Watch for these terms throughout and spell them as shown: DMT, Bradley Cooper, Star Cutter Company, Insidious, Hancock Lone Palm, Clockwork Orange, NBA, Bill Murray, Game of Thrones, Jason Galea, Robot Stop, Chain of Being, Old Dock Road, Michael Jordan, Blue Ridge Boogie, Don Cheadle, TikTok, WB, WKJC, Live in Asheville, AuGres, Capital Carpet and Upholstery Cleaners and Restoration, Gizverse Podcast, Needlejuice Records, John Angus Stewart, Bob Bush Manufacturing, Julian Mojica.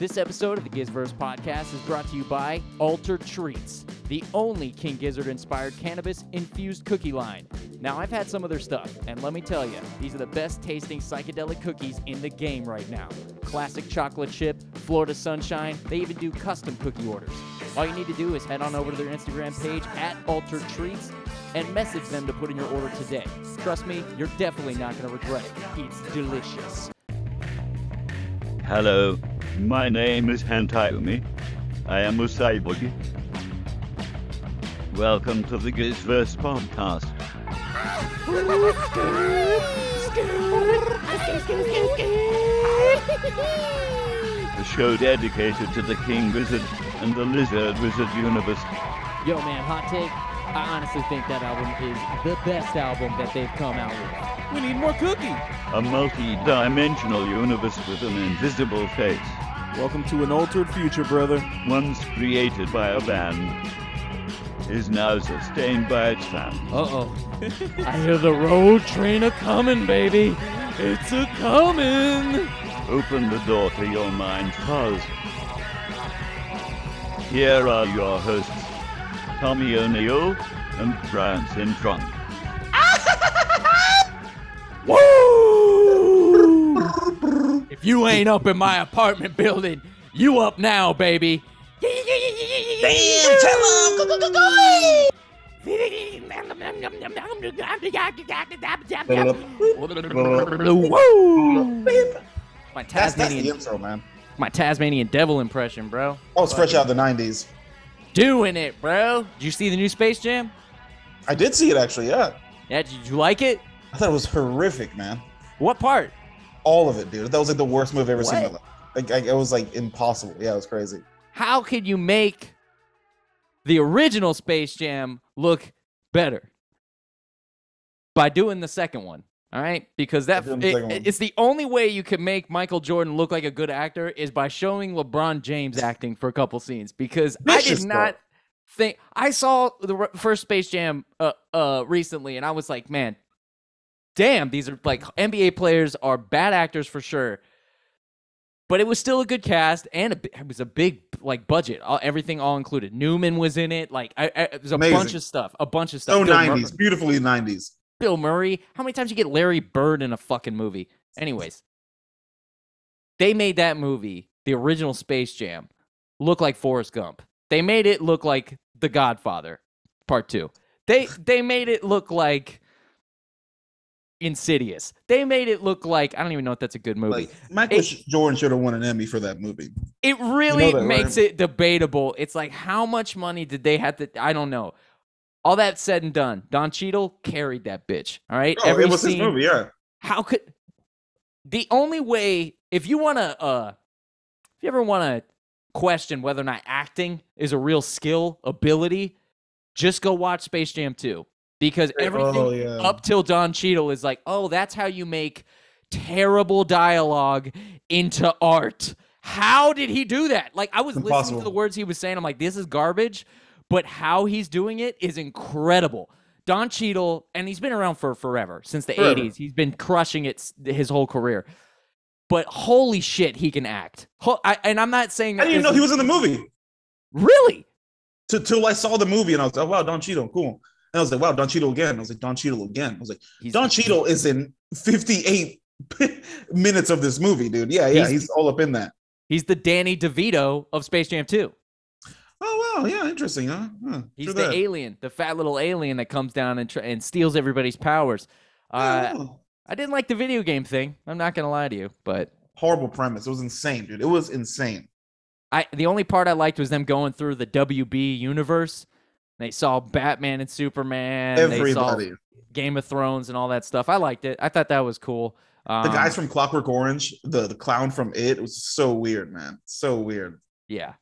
This episode of the Gizverse Podcast is brought to you by Alter Treats, the only King Gizzard-inspired cannabis-infused cookie line. Now, I've had some of their stuff, and let me tell you, these are the best-tasting psychedelic cookies in the game right now. Classic chocolate chip, Florida sunshine, they even do custom cookie orders. All you need to do is head on over to their Instagram page, @AlterTreats, and message them to put in your order today. Trust me, you're definitely not going to regret it. It's delicious. Hello, my name is Hantayumi. I am a Saibugi. Welcome to the Gizverse Podcast. A show dedicated to the King Gizzard and the Lizard Wizard universe. Yo man, hot take. I honestly think that album is the best album that they've come out with. We need more cookie! A multi-dimensional universe with an invisible face. Welcome to an altered future, brother. Once created by a band, is now sustained by its fans. Uh-oh. I hear the road train a-comin', baby! It's a-comin'! Open the door to your mind's pause. Here are your hosts, Tommy O'Neill and Trance in Trunk. Woo! If you ain't up in my apartment building, you up now, baby. Damn, tell 'em. Go. That's the intro, man. My Tasmanian devil impression, bro. Oh, it's fresh out of the 90s. Doing it, bro. Did you see the new Space Jam? I did see it, actually, yeah. Yeah, did you like it? I thought it was horrific, man. What part? All of it, dude. That was like the worst movie I've ever seen in my life. Like, it was like impossible. Yeah, it was crazy. How could you make the original Space Jam look better? By doing the second one. All right, because it's the only way you can make Michael Jordan look like a good actor is by showing LeBron James acting for a couple scenes. Because I saw the first Space Jam recently, and I was like, man, damn, these are like NBA players are bad actors for sure. But it was still a good cast, and it was a big like budget, everything all included. Newman was in it, like it was amazing. a bunch of stuff. So 90s, beautifully 90s. Bill Murray. How many times you get Larry Bird in a fucking movie? Anyways, they made that movie, the original Space Jam, look like Forrest Gump. They made it look like The Godfather, Part 2. They made it look like Insidious. They made it look like, I don't even know if that's a good movie. Like, Michael Jordan should have won an Emmy for that movie. It really makes it debatable. It's like, how much money did they have to, I don't know. All that said and done, Don Cheadle carried that bitch. All right, it was his movie. Yeah. How could the only way if you ever want to question whether or not acting is a real skill ability, just go watch Space Jam 2 because everything up till Don Cheadle is like, oh, that's how you make terrible dialogue into art. How did he do that? Like I was listening to the words he was saying, I'm like, this is garbage. But how he's doing it is incredible. Don Cheadle, and he's been around for forever, since the 80s. He's been crushing it his whole career. But holy shit, he can act. And I'm not saying that. I didn't even know he was in the movie. Really? Till I saw the movie, and I was like, wow, Don Cheadle, cool. And I was like, wow, Don Cheadle again. I was like, Don Cheadle again. I was like, Don Cheadle is in 58 minutes of this movie, dude. Yeah, he's all up in that. He's the Danny DeVito of Space Jam 2. Oh, wow. Yeah. Interesting. Huh? He's the alien, the fat little alien that comes down and steals everybody's powers. I didn't like the video game thing. I'm not going to lie to you, but horrible premise. It was insane, dude. It was insane. The only part I liked was them going through the WB universe. They saw Batman and Superman. Everybody. They saw Game of Thrones and all that stuff. I liked it. I thought that was cool. The guys from Clockwork Orange, the clown from it was so weird, man. So weird. Yeah.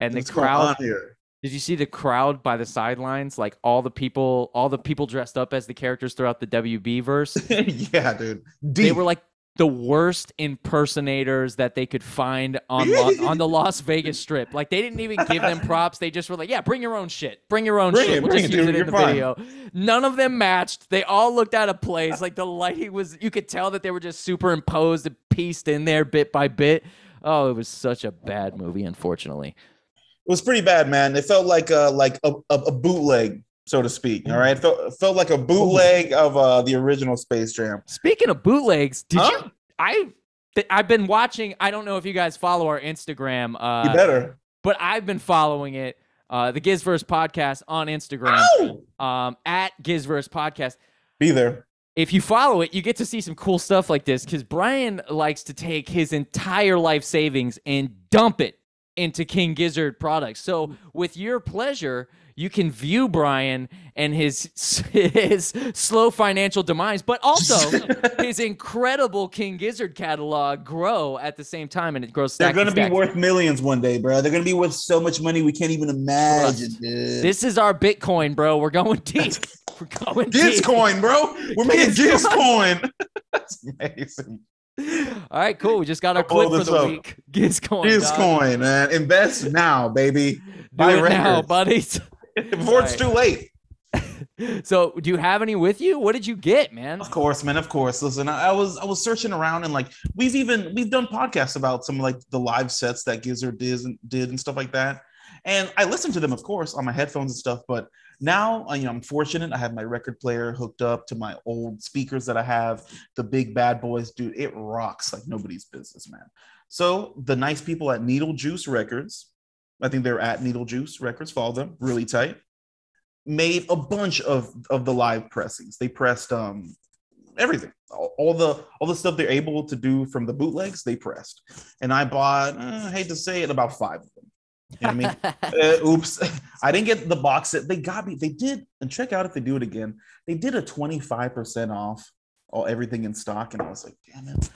And the crowd, did you see the crowd by the sidelines? Like all the people dressed up as the characters throughout the WB verse. Yeah, dude. They were like the worst impersonators that they could find on the Las Vegas Strip. Like they didn't even give them props. They just were like, yeah, bring your own shit. We'll just use it in the video. None of them matched. They all looked out of place. Like the lighting was, you could tell that they were just superimposed and pieced in there bit by bit. Oh, it was such a bad movie, unfortunately. It was pretty bad, man. It felt like a bootleg, so to speak. All right, it felt like a bootleg of the original Space Jam. Speaking of bootlegs, did you? I've been watching. I don't know if you guys follow our Instagram. You better. But I've been following it. The Gizverse Podcast on Instagram. At Gizverse Podcast. Be there. If you follow it, you get to see some cool stuff like this, because Brian likes to take his entire life savings and dump it into King Gizzard products. So with your pleasure, you can view Brian and his slow financial demise, but also his incredible King Gizzard catalog grow at the same time, and it grows. They're going to be worth millions one day, bro. They're going to be worth so much money we can't even imagine. Dude. This is our Bitcoin, bro. We're going deep. We're going Gizcoin, bro. We're making Gizcoin. That's amazing. All right, cool. We just got our clip for the week. Gizcoin, man. Invest now, baby. Buy records now, buddies. Before it's too late. So, do you have any with you? What did you get, man? Of course, man. Of course. Listen, I was searching around, and like we've done podcasts about some like the live sets that Gizzard did and stuff like that. And I listened to them, of course, on my headphones and stuff. But now, you know, I'm fortunate. I have my record player hooked up to my old speakers that I have. The big bad boys, dude, it rocks like nobody's business, man. So the nice people at Needlejuice Records, I think they're at Needlejuice Records, follow them, really tight, made a bunch of the live pressings. They pressed everything, all the stuff they're able to do from the bootlegs, they pressed. And I bought, I hate to say it, about 5 of them. You know what I mean? Oops. I didn't get the box set. They got me. They did. And check out if they do it again. They did a 25% off all everything in stock. And I was like, damn it.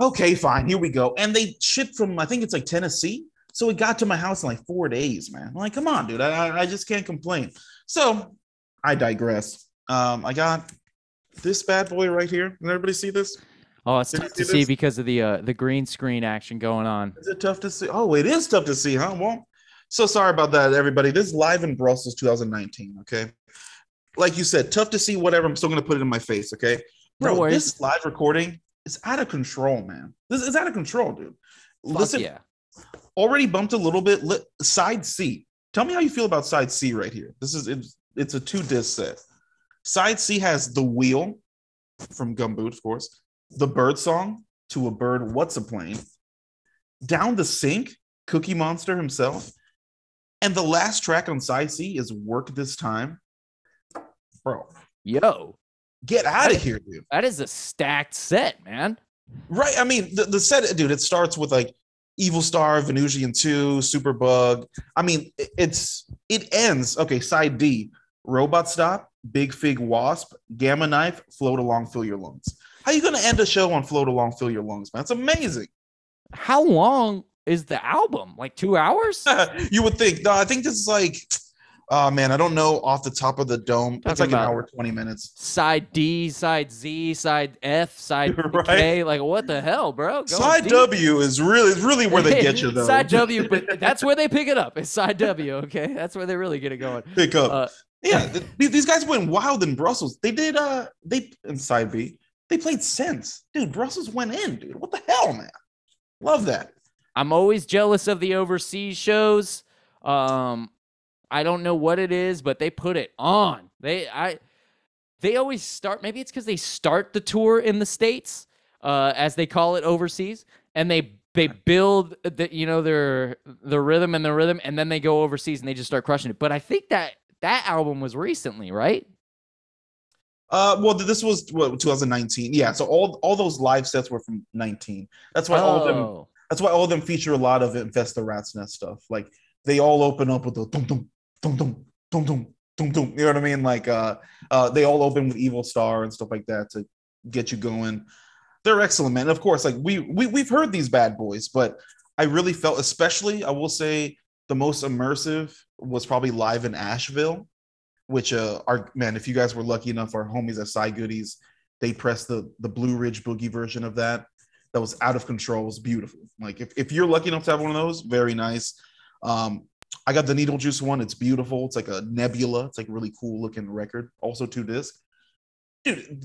Okay, fine. Here we go. And they shipped from, I think it's like Tennessee. So it got to my house in like 4 days, man. I'm like, come on, dude. I just can't complain. So I digress. I got this bad boy right here. Can everybody see this? Oh, it's tough to see because of the green screen action going on. Is it tough to see? Oh, it is tough to see, huh? Well, so sorry about that, everybody. This is live in Brussels, 2019, okay? Like you said, tough to see whatever. I'm still going to put it in my face, okay? Bro, no, this live recording is out of control, man. This is out of control, dude. Fuck listen, yeah. Already bumped a little bit. Side C. Tell me how you feel about Side C right here. This is it's a 2-disc set. Side C has The Wheel from Gumboot, of course. The Bird Song, To a Bird, What's a Plane, Down the Sink, Cookie Monster himself, and the last track on Side C is Work This Time. Bro. Yo. Get out of here, dude. That is a stacked set, man. Right. I mean, the set, dude, it starts with like Evil Star, Venusian 2, Superbug. I mean, it ends. Okay, Side D, Robot Stop, Big Fig Wasp, Gamma Knife, Float Along, Fill Your Lungs. How are you going to end a show on Float Along, Fill Your Lungs, man? It's amazing. How long is the album? Like 2 hours? You would think. No, I think this is like, oh, man, I don't know off the top of the dome. It's like an hour, 20 minutes. Side D, Side Z, Side F, Side right? K. Like, what the hell, bro? Go Side deep. W is really where they get you, though. Side W, but that's where they pick it up. It's Side W, okay? That's where they really get it going. Pick up. Yeah, these guys went wild in Brussels. They did, in Side B. They played Sense. Dude, Brussels went in, dude. What the hell, man? Love that. I'm always jealous of the overseas shows. I don't know what it is, but they put it on. They always start, maybe it's because they start the tour in the States, as they call it overseas, and they build their rhythm and and then they go overseas and they just start crushing it. But I think that album was recently, right? Well, this was 2019. Yeah, so all those live sets were from 19. That's why all of them feature a lot of Infest the Rat's Nest stuff. Like they all open up with the dum dum dum dum dum dum dum dum. You know what I mean? Like they all open with Evil Star and stuff like that to get you going. They're excellent, man. And of course, like we've heard these bad boys, but I really felt, especially I will say, the most immersive was probably live in Asheville. Which if you guys were lucky enough, our homies at Side Goodies, they pressed the Blue Ridge Boogie version of that. That was out of control. It was beautiful. Like if you're lucky enough to have one of those, very nice. I got the Needlejuice one. It's beautiful. It's like a nebula. It's like really cool looking record. Also 2-disc. Dude,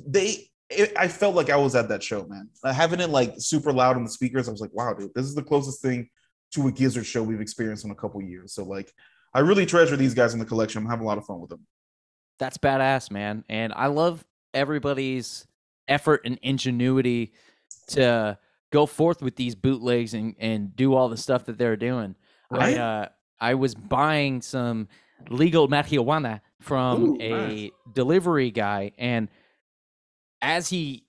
I felt like I was at that show, man. Having it like super loud on the speakers, I was like, wow, dude, this is the closest thing to a Gizzard show we've experienced in a couple years. So like, I really treasure these guys in the collection. I'm having a lot of fun with them. That's badass, man. And I love everybody's effort and ingenuity to go forth with these bootlegs and do all the stuff that they're doing. Right? I was buying some legal marijuana from a delivery guy, and as he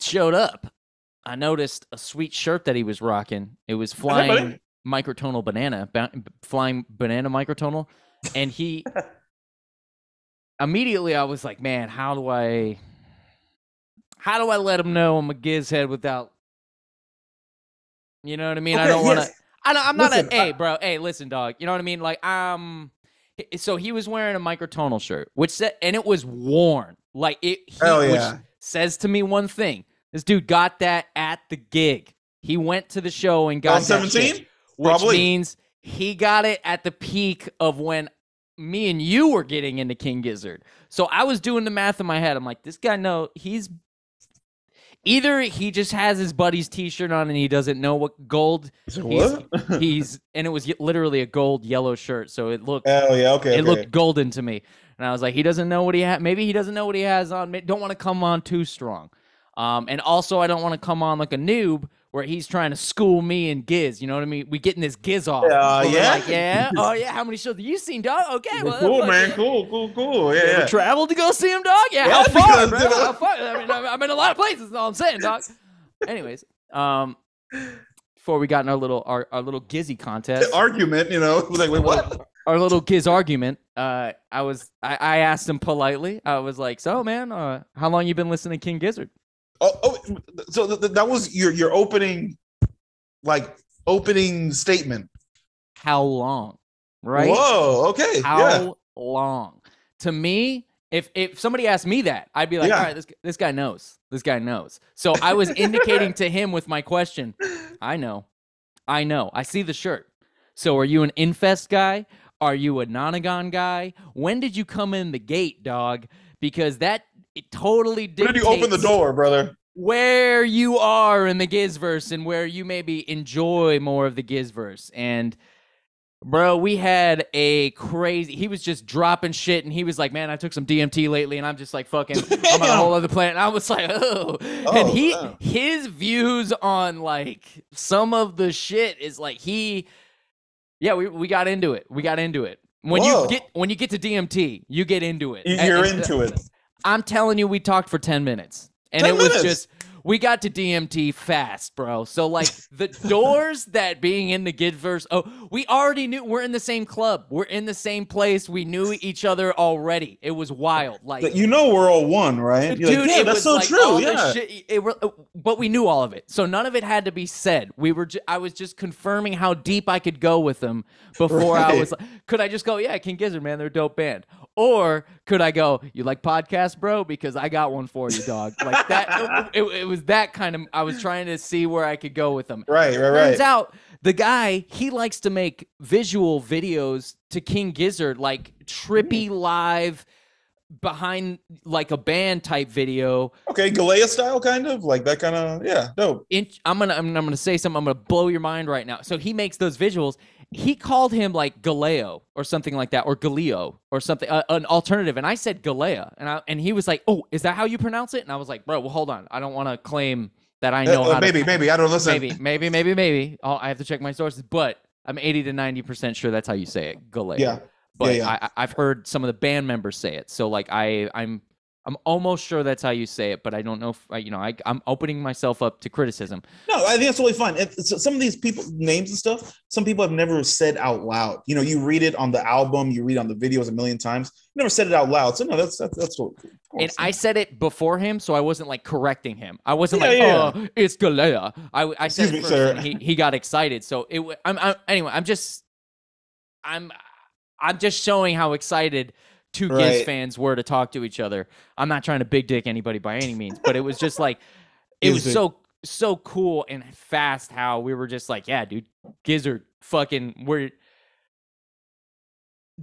showed up, I noticed a sweet shirt that he was rocking. It was Flying Microtonal Banana, Flying Banana Microtonal. And he immediately, I was like, man, how do I let him know I'm a Giz head without, you know what I mean? Okay, I don't want to, I'm not listen, hey, bro. Hey, listen, dog. You know what I mean? Like, so he was wearing a Microtonal shirt, which said, and it was worn. Like which says to me one thing. This dude got that at the gig. He went to the show and got 17, which means he got it at the peak of when me and you were getting into King Gizzard. So I was doing the math in my head. I'm like, this guy, no, he's either he just has his buddy's T-shirt on and he doesn't know what gold. And it was literally a gold yellow shirt, so it looked. Oh yeah, okay. It looked golden to me. And I was like, he doesn't know what he has. Maybe he doesn't know what he has on. Don't want to come on too strong. And also, I don't want to come on like a noob where he's trying to school me in Giz. You know what I mean? We getting this Giz off. How many shows have you seen, dog? Okay. Well, cool, man. Cool. Yeah. You ever traveled to go see him, dog? Yeah. How far, bro? How far? I mean, I'm in a lot of places. That's all I'm saying, dog. Anyways, before we got in our little Gizzy contest. The argument, you know. Like, wait, what? Our little Giz argument. I asked him politely. I was like, "So, man, how long you been listening to King Gizzard?" So that was your opening statement. How long? Right? Whoa. Okay. How long? To me, if somebody asked me that, I'd be like, "All right, this guy knows. This guy knows." So I was indicating to him with my question. I know. I see the shirt. So are you an Infest guy? Are you a Nonagon guy? When did you come in the gate, dog? Because it totally dictates. When did you open the door, brother? Where you are in the Gizverse and where you maybe enjoy more of the Gizverse. And, bro, we had a crazy... He was just dropping shit, and he was like, man, I took some DMT lately, and I'm just like, fucking... I'm on a whole other planet. And I was like, his views on, like, some of the shit is like he... Yeah, we got into it. When you get to DMT, you get into it. You're into it. I'm telling you, we talked for 10 minutes. And it was just, we got to DMT fast, bro. So, like, the doors that being in the Gizverse, we already knew we're in the same club. We're in the same place. We knew each other already. It was wild. Like, you know, we're all one, right? Dude, like, yeah, that's so like true. Yeah. But we knew all of it. So none of it had to be said. I was just confirming how deep I could go with them before I was like, could I just go, yeah, King Gizzard, man, they're a dope band. Or could I go, you like podcasts, bro? Because I got one for you, dog. Like that, it was that kind of, I was trying to see where I could go with them. Right. Turns out the guy, he likes to make visual videos to King Gizzard, like trippy live behind like a band type video. Okay, Galea style kind of, like that kind of, yeah, dope. I'm gonna say something, I'm gonna blow your mind right now. So he makes those visuals. He called him like Galeo or something like that, or Galeo or something, an alternative. And I said Galea, and he was like, "Oh, is that how you pronounce it?" And I was like, "Bro, well, hold on. I don't want to claim that I know how." Maybe I don't listen. Maybe. I have to check my sources, but I'm 80% to 90% sure that's how you say it, Galeo. Yeah. But yeah. I've heard some of the band members say it, so like I'm almost sure that's how you say it, but I don't know if I'm opening myself up to criticism. No, I think that's totally fine. Some of these people, names and stuff, some people have never said out loud. You know, you read it on the album, you read on the videos a million times. You never said it out loud. So no, that's what. And I said it before him, so I wasn't like correcting him. I wasn't it's Galea. I said it first, and he got excited. So I'm just showing how excited two Giz fans were to talk to each other. I'm not trying to big dick anybody by any means, but it was just like, it was so cool and fast how we were just like, yeah, dude, Gizzard, fucking, we're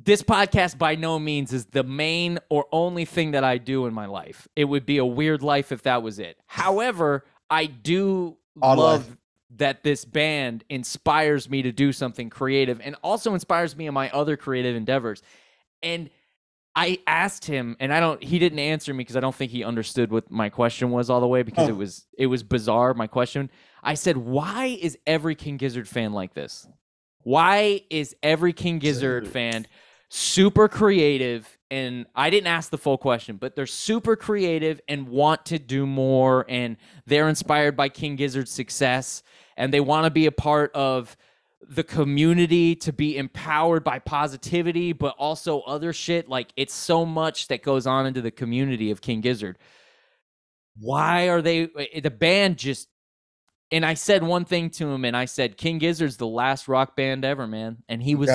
This podcast by no means is the main or only thing that I do in my life. It would be a weird life if that was it. However, I do love that this band inspires me to do something creative and also inspires me in my other creative endeavors. And I asked him, and he didn't answer me because I don't think he understood what my question was all the way, because it was bizarre, my question. I said, why is every King Gizzard fan like this? Why is every King Gizzard fan super creative? And I didn't ask the full question, but they're super creative and want to do more, and they're inspired by King Gizzard's success, and they want to be a part of the community, to be empowered by positivity, but also other shit. Like, it's so much that goes on into the community of King Gizzard. Why are they, the band just, and I said one thing to him, and I said, King Gizzard's the last rock band ever, man. And he was,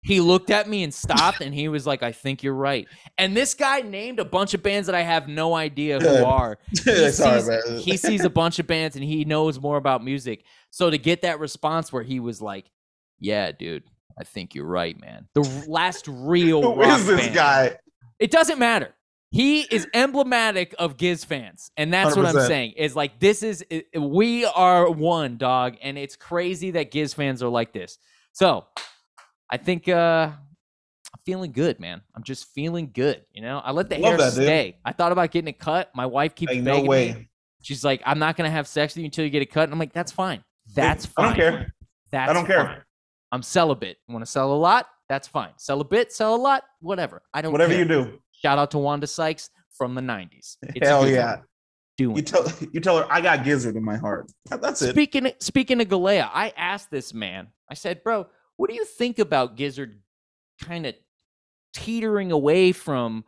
he looked at me and stopped, and he was like, I think you're right. And this guy named a bunch of bands that I have no idea who are. He sees a bunch of bands, and he knows more about music. So to get that response where he was like, yeah, dude, I think you're right, man. The last real rock band. Who is this guy? It doesn't matter. He is emblematic of Giz fans, and that's 100%. What I'm saying. Is like, this is, we are one, dog, and it's crazy that Giz fans are like this. So I think I'm feeling good, man. I'm just feeling good, you know? I let the hair stay. Dude. I thought about getting it cut. My wife keeps begging me. She's like, I'm not going to have sex with you until you get it cut, and I'm like, that's fine. That's fine. I don't care. That's fine. I'm celibate. You want to sell a lot? That's fine. Sell a bit, sell a lot, whatever. I don't care. Whatever you do. Shout out to Wanda Sykes from the 90s. It's Hell yeah. You tell her, I got Gizzard in my heart. That's it. Speaking of Galea, I asked this man, I said, bro, what do you think about Gizzard kind of teetering away from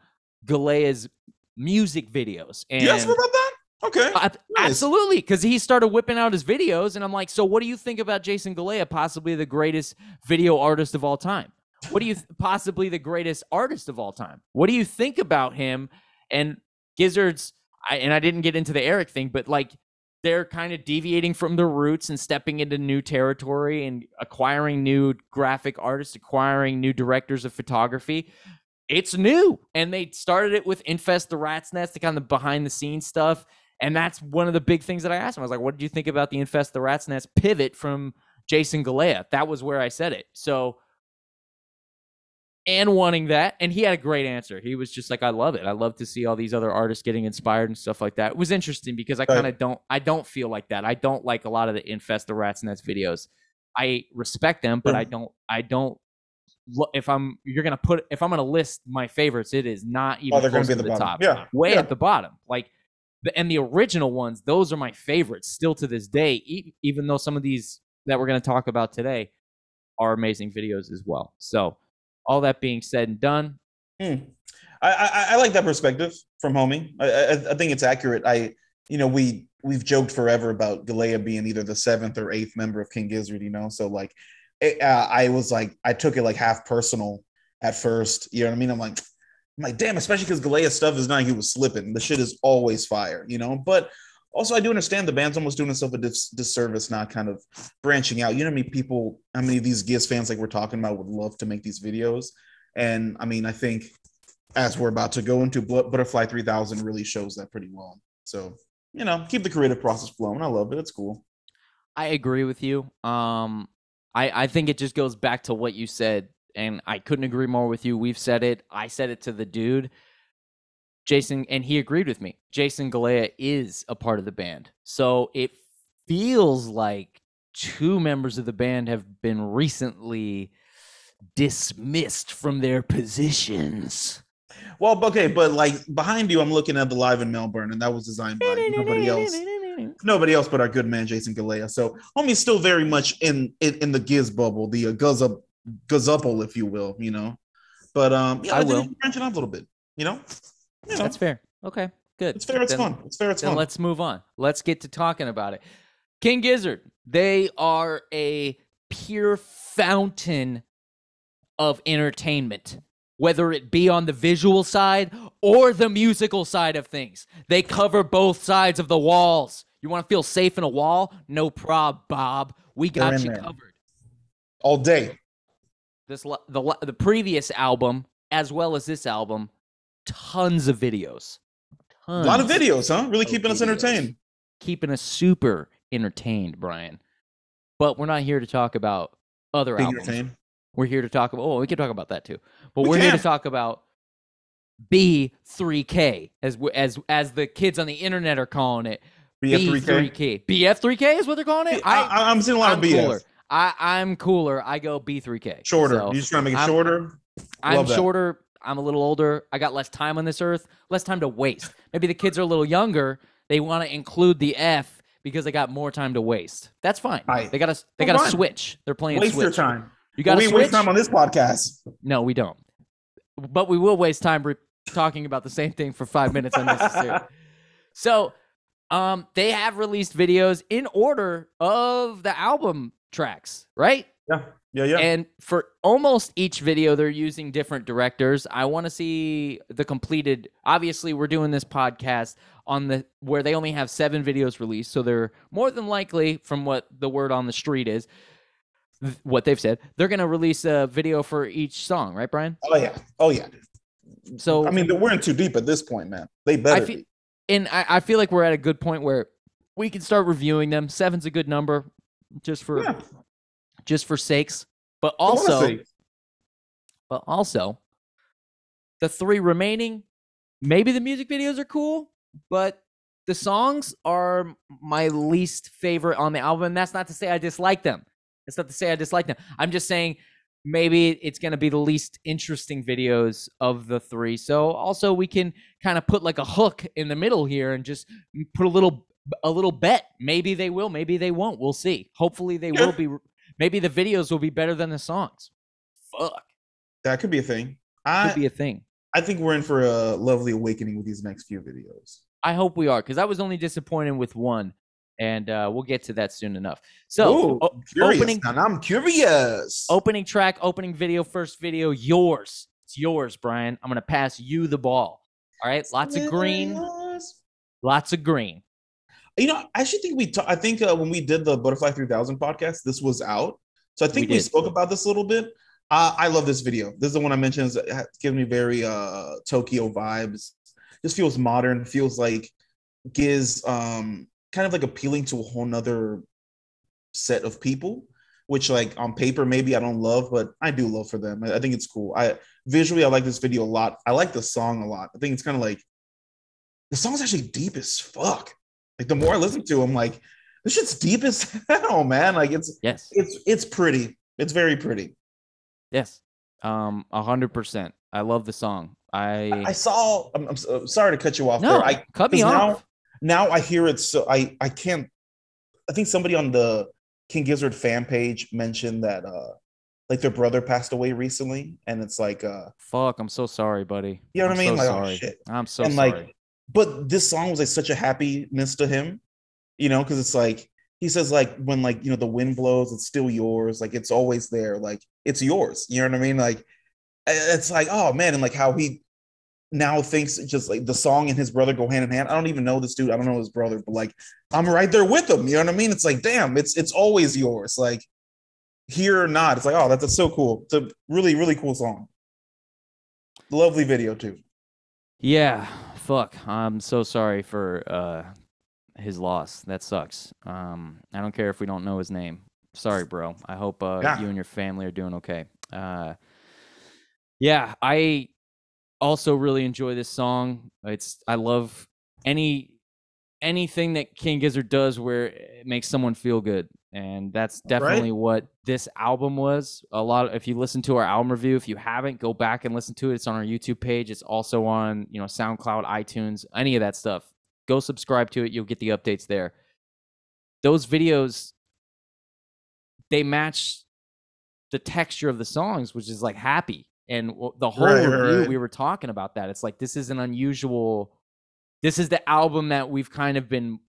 Galea's music videos? And you asked me about that? Okay. Absolutely, because he started whipping out his videos, and I'm like, so what do you think about Jason Galea, possibly the greatest video artist of all time? What do you possibly the greatest artist of all time? What do you think about him and Gizzard's? And I didn't get into the Eric thing, but like, they're kind of deviating from their roots and stepping into new territory and acquiring new graphic artists, acquiring new directors of photography. It's new, and they started it with Infest the Rat's Nest, the kind of behind the scenes stuff, and that's one of the big things that I asked him. I was like, "What did you think about the Infest the Rat's Nest pivot from Jason Galea?" That was where I said it. So. And wanting that, and he had a great answer. He was just like, I love it. I love to see all these other artists getting inspired and stuff like that. It was interesting because I kind of don't feel like that. I don't like a lot of the Infest the Rat's Nest videos. I respect them, but I don't if I'm gonna list my favorites, it is not even close to the top. Yeah. Way at the bottom. Like and the original ones, those are my favorites still to this day, even though some of these that we're gonna talk about today are amazing videos as well. So all that being said and done, I like that perspective from homie. I think it's accurate. We've joked forever about Galea being either the 7th or 8th member of King Gizzard, you know. So like, I took it like half personal at first. You know what I mean? I'm like, damn. Especially because Galea's stuff is not. He was slipping. The shit is always fire, you know. But also, I do understand the band's almost doing itself a disservice, not kind of branching out. You know how many people, how many of these Giz fans like we're talking about would love to make these videos? And I mean, I think as we're about to go into, Butterfly 3000 really shows that pretty well. So, you know, keep the creative process flowing. I love it. It's cool. I agree with you. I think it just goes back to what you said, and I couldn't agree more with you. We've said it. I said it to the dude. Jason, and he agreed with me. Jason Galea is a part of the band. So it feels like two members of the band have been recently dismissed from their positions. Well, okay, but like behind you, I'm looking at the Live in Melbourne, and that was designed by nobody else. Nobody else but our good man, Jason Galea. So homie's still very much in the Giz bubble, the Guzzuple, if you will, you know. But yeah, I will branch it out a little bit, you know. You know. That's fair. Okay, good. It's fair. It's fun. It's fair. It's fun. Let's move on. Let's get to talking about it. King Gizzard. They are a pure fountain of entertainment, whether it be on the visual side or the musical side of things. They cover both sides of the walls. You want to feel safe in a wall? No prob, Bob. We got you covered. All day. the previous album as well as this album, tons of videos. Tons. A lot of videos, huh? Really keeping us entertained. Keeping us super entertained, Brian. But we're not here to talk about other albums. We're here to talk about, we can talk about that too. But we're here to talk about B3K, as the kids on the internet are calling it. BF3K. BF3K is what they're calling it? I'm seeing a lot of BF. Cooler. I'm cooler. I go B3K. Shorter. So, you just trying to make it shorter? I'm shorter. I'm a little older. I got less time on this earth. Less time to waste. Maybe the kids are a little younger. They want to include the F because they got more time to waste. That's fine. Right. They gotta switch. They're playing Switch. Waste your time. You gotta switch. We waste time on this podcast. No, we don't. But we will waste time talking about the same thing for 5 minutes unnecessary. So... they have released videos in order of the album tracks, right? Yeah. And for almost each video, they're using different directors. I want to see the completed. Obviously, we're doing this podcast on the where they only have 7 videos released, so they're more than likely, from what the word on the street is, what they've said, they're going to release a video for each song, right, Brian? Oh yeah. So I mean, we're in too deep at this point, man. They better. And I feel like we're at a good point where we can start reviewing them. 7's a good number just for sakes. But also, the 3 remaining, maybe the music videos are cool, but the songs are my least favorite on the album. And that's not to say I dislike them. I'm just saying maybe it's going to be the least interesting videos of the 3. So also we can kind of put like a hook in the middle here and just put a little bet. Maybe they will, maybe they won't. We'll see. Hopefully they will be. Maybe the videos will be better than the songs. Fuck. That could be a thing. I think we're in for a lovely awakening with these next few videos. I hope we are, because I was only disappointed with 1. And we'll get to that soon enough. So, I'm curious. Opening track, opening video, first video, yours. It's yours, Brian. I'm going to pass you the ball. All right? Lots of green. You know, I actually think when we did the Butterfly 3000 podcast, this was out. So I think we spoke about this a little bit. I love this video. This is the one I mentioned. It's giving me very Tokyo vibes. Just feels modern. Feels like Giz... kind of like appealing to a whole nother set of people, which like on paper, maybe I don't love, but I do love for them. I think it's cool. Visually, I like this video a lot. I like the song a lot. I think it's kind of like, the song's actually deep as fuck. Like the more I listen to, I'm like, this shit's deep as hell, man. Like it's pretty. It's very pretty. Yes. 100%. I love the song. I saw, I'm sorry to cut you off. No, there. Cut me off. Now I hear it, so I can't. I think somebody on the King Gizzard fan page mentioned that like their brother passed away recently, and it's like fuck, I'm so sorry, buddy. You know what I mean? So like, sorry. Oh shit, I'm so sorry. Like, but this song was like such a happiness to him, you know, because it's like he says like when like you know the wind blows, it's still yours, like it's always there, like it's yours. You know what I mean? Like it's like oh man, and like how he. Now thinks just like the song and his brother go hand in hand. I don't even know this dude. I don't know his brother, but like I'm right there with him. You know what I mean? It's like, damn, it's always yours. Like here or not. It's like, oh, that's so cool. It's a really, really cool song. Lovely video too. Yeah. Fuck. I'm so sorry for his loss. That sucks. I don't care if we don't know his name. Sorry, bro. I hope you and your family are doing okay. I also really enjoy this song. I love anything that King Gizzard does where it makes someone feel good, and that's definitely what this album was. A lot of, if you listen to our album review, if you haven't, go back and listen to it. It's on our YouTube page. It's also on SoundCloud, iTunes, any of that stuff. Go subscribe to it. You'll get the updates there. Those videos, they match the texture of the songs, which is like happy. And the whole review, we were talking about that. It's like, this is an unusual... This is the album that we've kind of been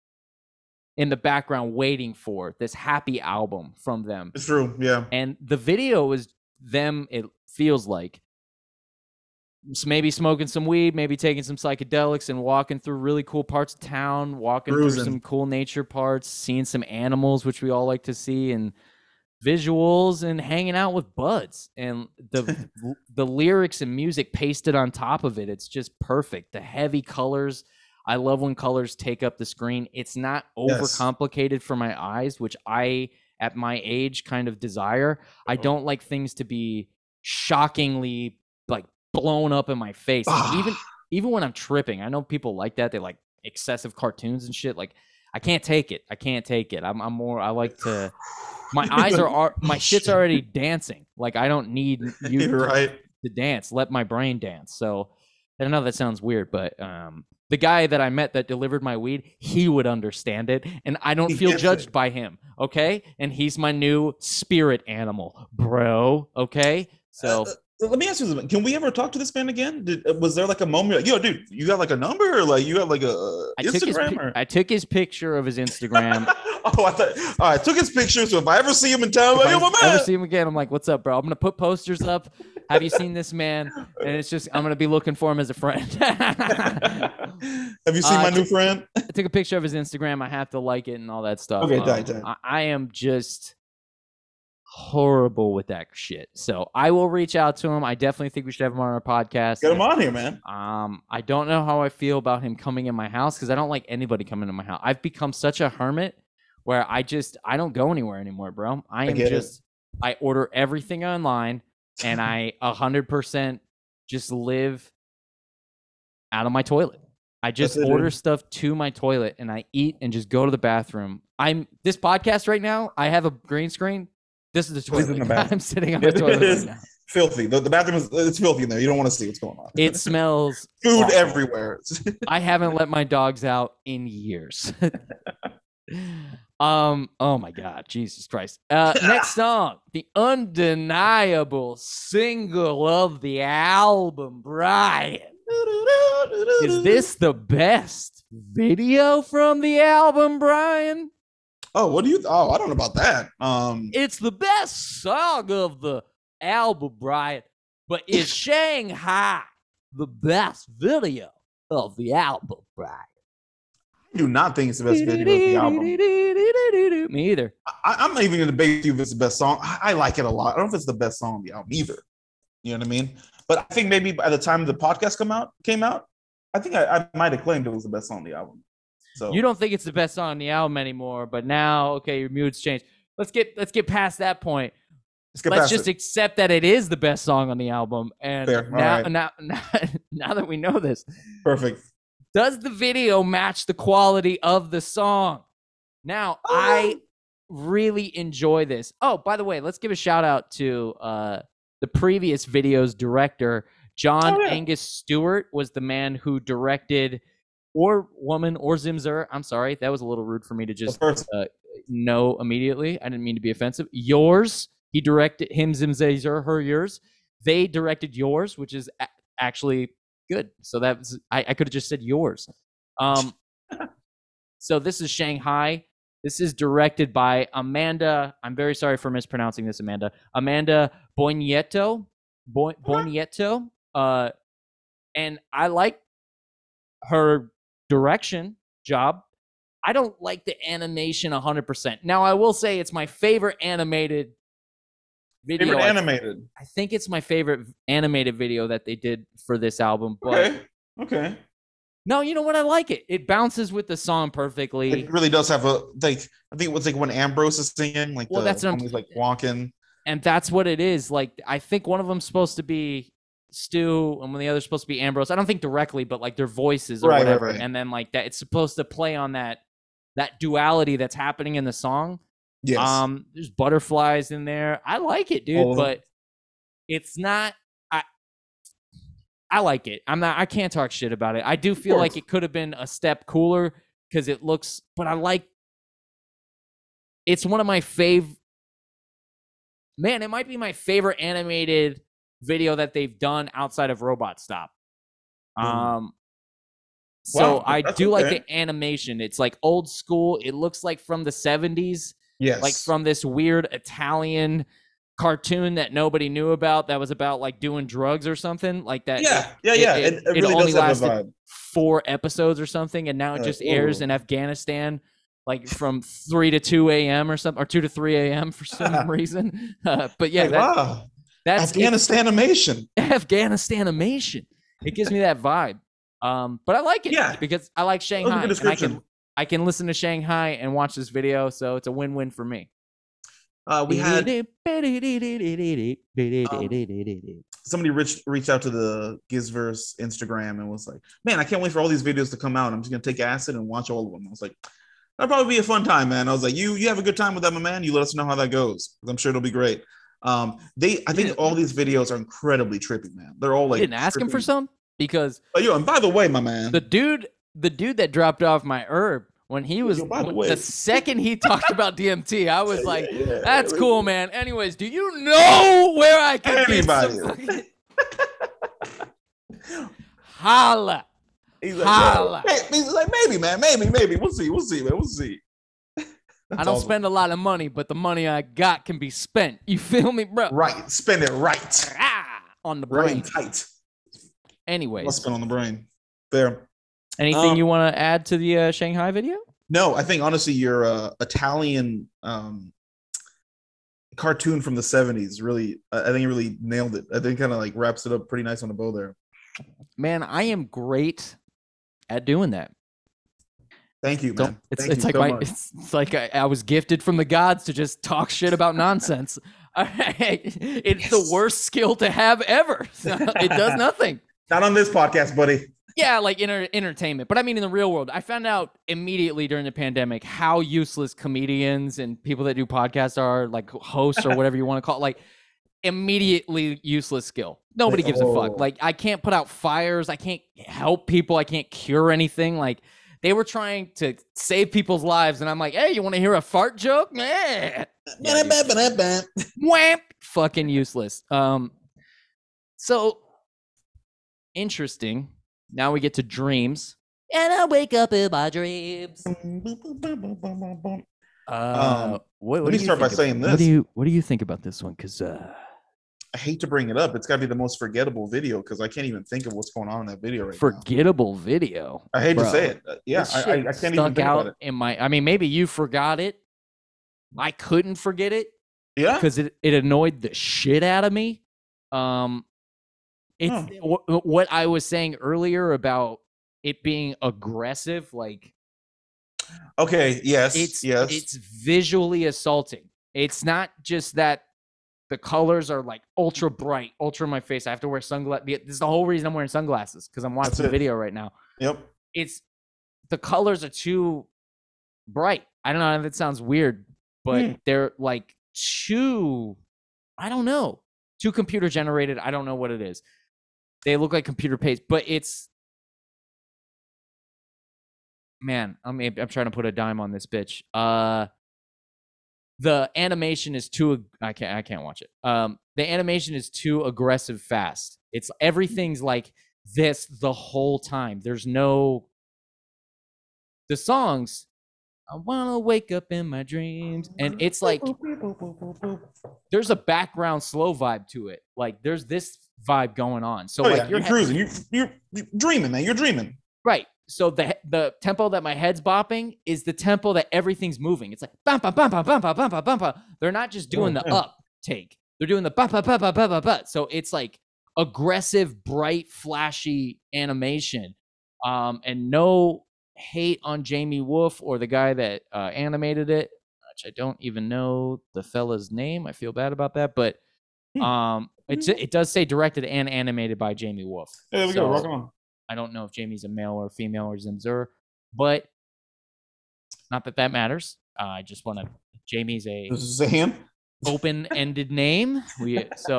in the background waiting for. This happy album from them. It's true, yeah. And the video is them, it feels like. Maybe smoking some weed, maybe taking some psychedelics and walking through really cool parts of town. Walking through some cool nature parts. Seeing some animals, which we all like to see. And visuals and hanging out with buds, and the the lyrics and music pasted on top of it. It's just perfect. The heavy colors. I love when colors take up the screen. It's not overcomplicated for my eyes, which I, at my age, kind of desire. I don't like things to be shockingly like blown up in my face. Like, even when I'm tripping, I know people like that. They like excessive cartoons and shit. Like, I can't take it. I can't take it. I'm more, I like to, my eyes are, my shit's already dancing. Like, I don't need you to dance. Let my brain dance. So I know that sounds weird, but the guy that I met that delivered my weed, he would understand it, and I don't feel judged by him, okay? And he's my new spirit animal, bro, okay? So let me ask you something. Can we ever talk to this man again? Was there like a moment like, yo, dude, you got like a number, or like you got like a Instagram? I took his picture of his Instagram. I took his picture, so if I ever see him in town, ever see him again, I'm like, what's up, bro? I'm going to put posters up. Have you seen this man? And it's just, I'm going to be looking for him as a friend. Have you seen my new friend? I took a picture of his Instagram. I have to like it and all that stuff. Okay, I am just horrible with that shit. So I will reach out to him. I definitely think we should have him on our podcast. Get him on here, man. I don't know how I feel about him coming in my house, because I don't like anybody coming to my house. I've become such a hermit where I don't go anywhere anymore, bro. I order everything online. And I 100% just live out of my toilet. I just order stuff to my toilet, and I eat and just go to the bathroom. This podcast right now, I have a green screen. This is the toilet. I'm sitting on the toilet right now. Filthy. The bathroom it's filthy in there. You don't want to see what's going on. It smells food everywhere. I haven't let my dogs out in years. Oh my God, Jesus Christ. Next song, the undeniable single of the album, Brian. Is this the best video from the album, Brian? I don't know about that. It's the best song of the album, Brian, but is Shanghai the best video of the album, Brian? I do not think it's the best video of the album. Me either. I'm not even going to debate with you if it's the best song. I like it a lot. I don't know if it's the best song on the album either. You know what I mean? But I think maybe by the time the podcast came out, I think I might have claimed it was the best song on the album. So you don't think it's the best song on the album anymore, but now, okay, your mood's changed. Let's get past that point. Let's just accept that it is the best song on the album. And now that we know this. Perfect. Does the video match the quality of the song? Now, I really enjoy this. Oh, by the way, let's give a shout out to the previous video's director. John Angus Stewart was the man who directed Or Woman or Zimzer. I'm sorry. That was a little rude for me to just know immediately. I didn't mean to be offensive. Yours. He directed him, Zimzer, her, yours. They directed Yours, which is actually good. So that was, I could have just said Yours. So this is Shanghai. This is directed by Amanda. I'm very sorry for mispronouncing this, Amanda. Amanda Bonieto. Bonieto. And I like her direction job. I don't like the animation 100%. Now, I will say it's my favorite animated video. I think it's my favorite animated video that they did for this album. But okay. No, you know what? I like it. It bounces with the song perfectly. It really does have I think it was like when Ambrose is singing, like, well, that's like walking. And that's what it is. Like, I think one of them's supposed to be Stu, and when the other's supposed to be Ambrose. I don't think directly, but like their voices or whatever. Right. And then like that, it's supposed to play on that duality that's happening in the song. Yes. There's butterflies in there. I like it, dude, but it's not. I like it. I can't talk shit about it. I do feel like it could have been a step cooler because it looks. But I like. It's one of my favorite. Man, it might be my favorite animated video that they've done outside of Robot Stop. So wow, I do like the animation. It's like old school. It looks like from the 70s. Yes. Like from this weird Italian cartoon that nobody knew about that was about like doing drugs or something like that. Yeah. It really only lasted 4 episodes or something, and now it just airs in Afghanistan like from 3 to 2 a.m. or something, or 2 to 3 a.m. for some reason. But yeah, hey, wow, that's Afghanistanimation. Afghanistanimation. It gives me that vibe. But I like it because I like Shanghai. And I can listen to Shanghai and watch this video, so it's a win-win for me. We had somebody reached out to the Gizverse Instagram and was like, "Man, I can't wait for all these videos to come out. I'm just gonna take acid and watch all of them." I was like, "That'll probably be a fun time, man." I was like, "You have a good time with that, my man. You let us know how that goes. I'm sure it'll be great." I think all these videos are incredibly trippy, man. They're all like, you didn't ask him for some. Because and by the way, my man, the dude that dropped off my herb when he was the second he talked about DMT, I was like, that's cool, man. Anyways, do you know where I can anybody? Get some holla. He's like, holla. He's like, maybe, man, maybe. We'll see, man. That's I don't awesome. Spend a lot of money, but the money I got can be spent. You feel me, bro? Right. Spend it right. On the brain. Right tight. Anyways, must spin on the brain. There. Anything you want to add to the Shanghai video? No, I think honestly, your Italian cartoon from the '70s really nailed it. I think kind of like wraps it up pretty nice on the bow there. Man, I am great at doing that. Thank you, man. It's like I was gifted from the gods to just talk shit about nonsense. It's the worst skill to have ever. It does nothing. Not on this podcast, buddy. Yeah, like entertainment. But I mean, in the real world, I found out immediately during the pandemic how useless comedians and people that do podcasts are, like hosts or whatever you want to call it, like immediately useless skill. Nobody gives a fuck. Like, I can't put out fires. I can't help people. I can't cure anything. Like, they were trying to save people's lives. And I'm like, hey, you want to hear a fart joke? Yeah. Whamp. Fucking useless. So... interesting. Now we get to dreams. And I wake up in my dreams. Let me start by saying this. What do you think about this one? Because I hate to bring it up. It's got to be the most forgettable video because I can't even think of what's going on in that video right now. Forgettable video. I hate to say it. Yeah, I can't even think about it. I mean, maybe you forgot it. I couldn't forget it. Yeah, because it annoyed the shit out of me. It's what I was saying earlier about it being aggressive. Like, okay, yes, it's visually assaulting. It's not just that the colors are like ultra bright, ultra in my face. I have to wear sunglasses. This is the whole reason I'm wearing sunglasses, because I'm watching the video right now. Yep, it's the colors are too bright. I don't know if it sounds weird, but they're like too. I don't know, too computer generated. I don't know what it is. They look like computer paste, but it's... man, I'm trying to put a dime on this bitch. The animation is too... I can't watch it. The animation is too aggressive fast. It's everything's like this the whole time. There's no... the songs... I want to wake up in my dreams. And it's like... there's a background slow vibe to it. Like, there's this vibe going on. So you're cruising. You're dreaming, man. You're dreaming. Right. So the tempo that my head's bopping is the tempo that everything's moving. It's like... bam, bam, bam, bam, bam, bam, bam, bam. They're not just doing the up take. They're doing the... bam, bam, bam, bam, bam, bam. So it's like aggressive, bright, flashy animation. And no... hate on Jamie Wolf or the guy that animated it, which I don't even know the fella's name. I feel bad about that, but it does say directed and animated by Jamie Wolf. Yeah, there we go. Rock on. I don't know if Jamie's a male or female or Zimzer, but not that that matters. I just want to. Jamie's a open-ended name. It's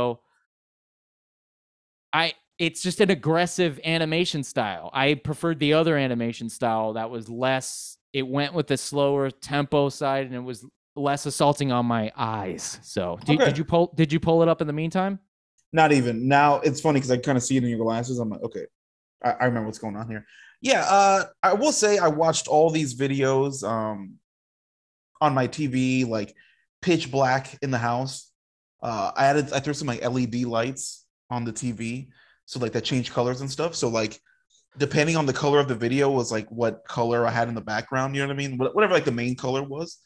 just an aggressive animation style. I preferred the other animation style that was less, it went with the slower tempo side and it was less assaulting on my eyes. So did you pull it up in the meantime? Not even. Now it's funny because I kind of see it in your glasses. I'm like, okay, I remember what's going on here. Yeah, I will say I watched all these videos on my TV, like pitch black in the house. I threw some like LED lights on the TV. So like that changed colors and stuff. So like depending on the color of the video was like what color I had in the background, you know what I mean? Whatever like the main color was.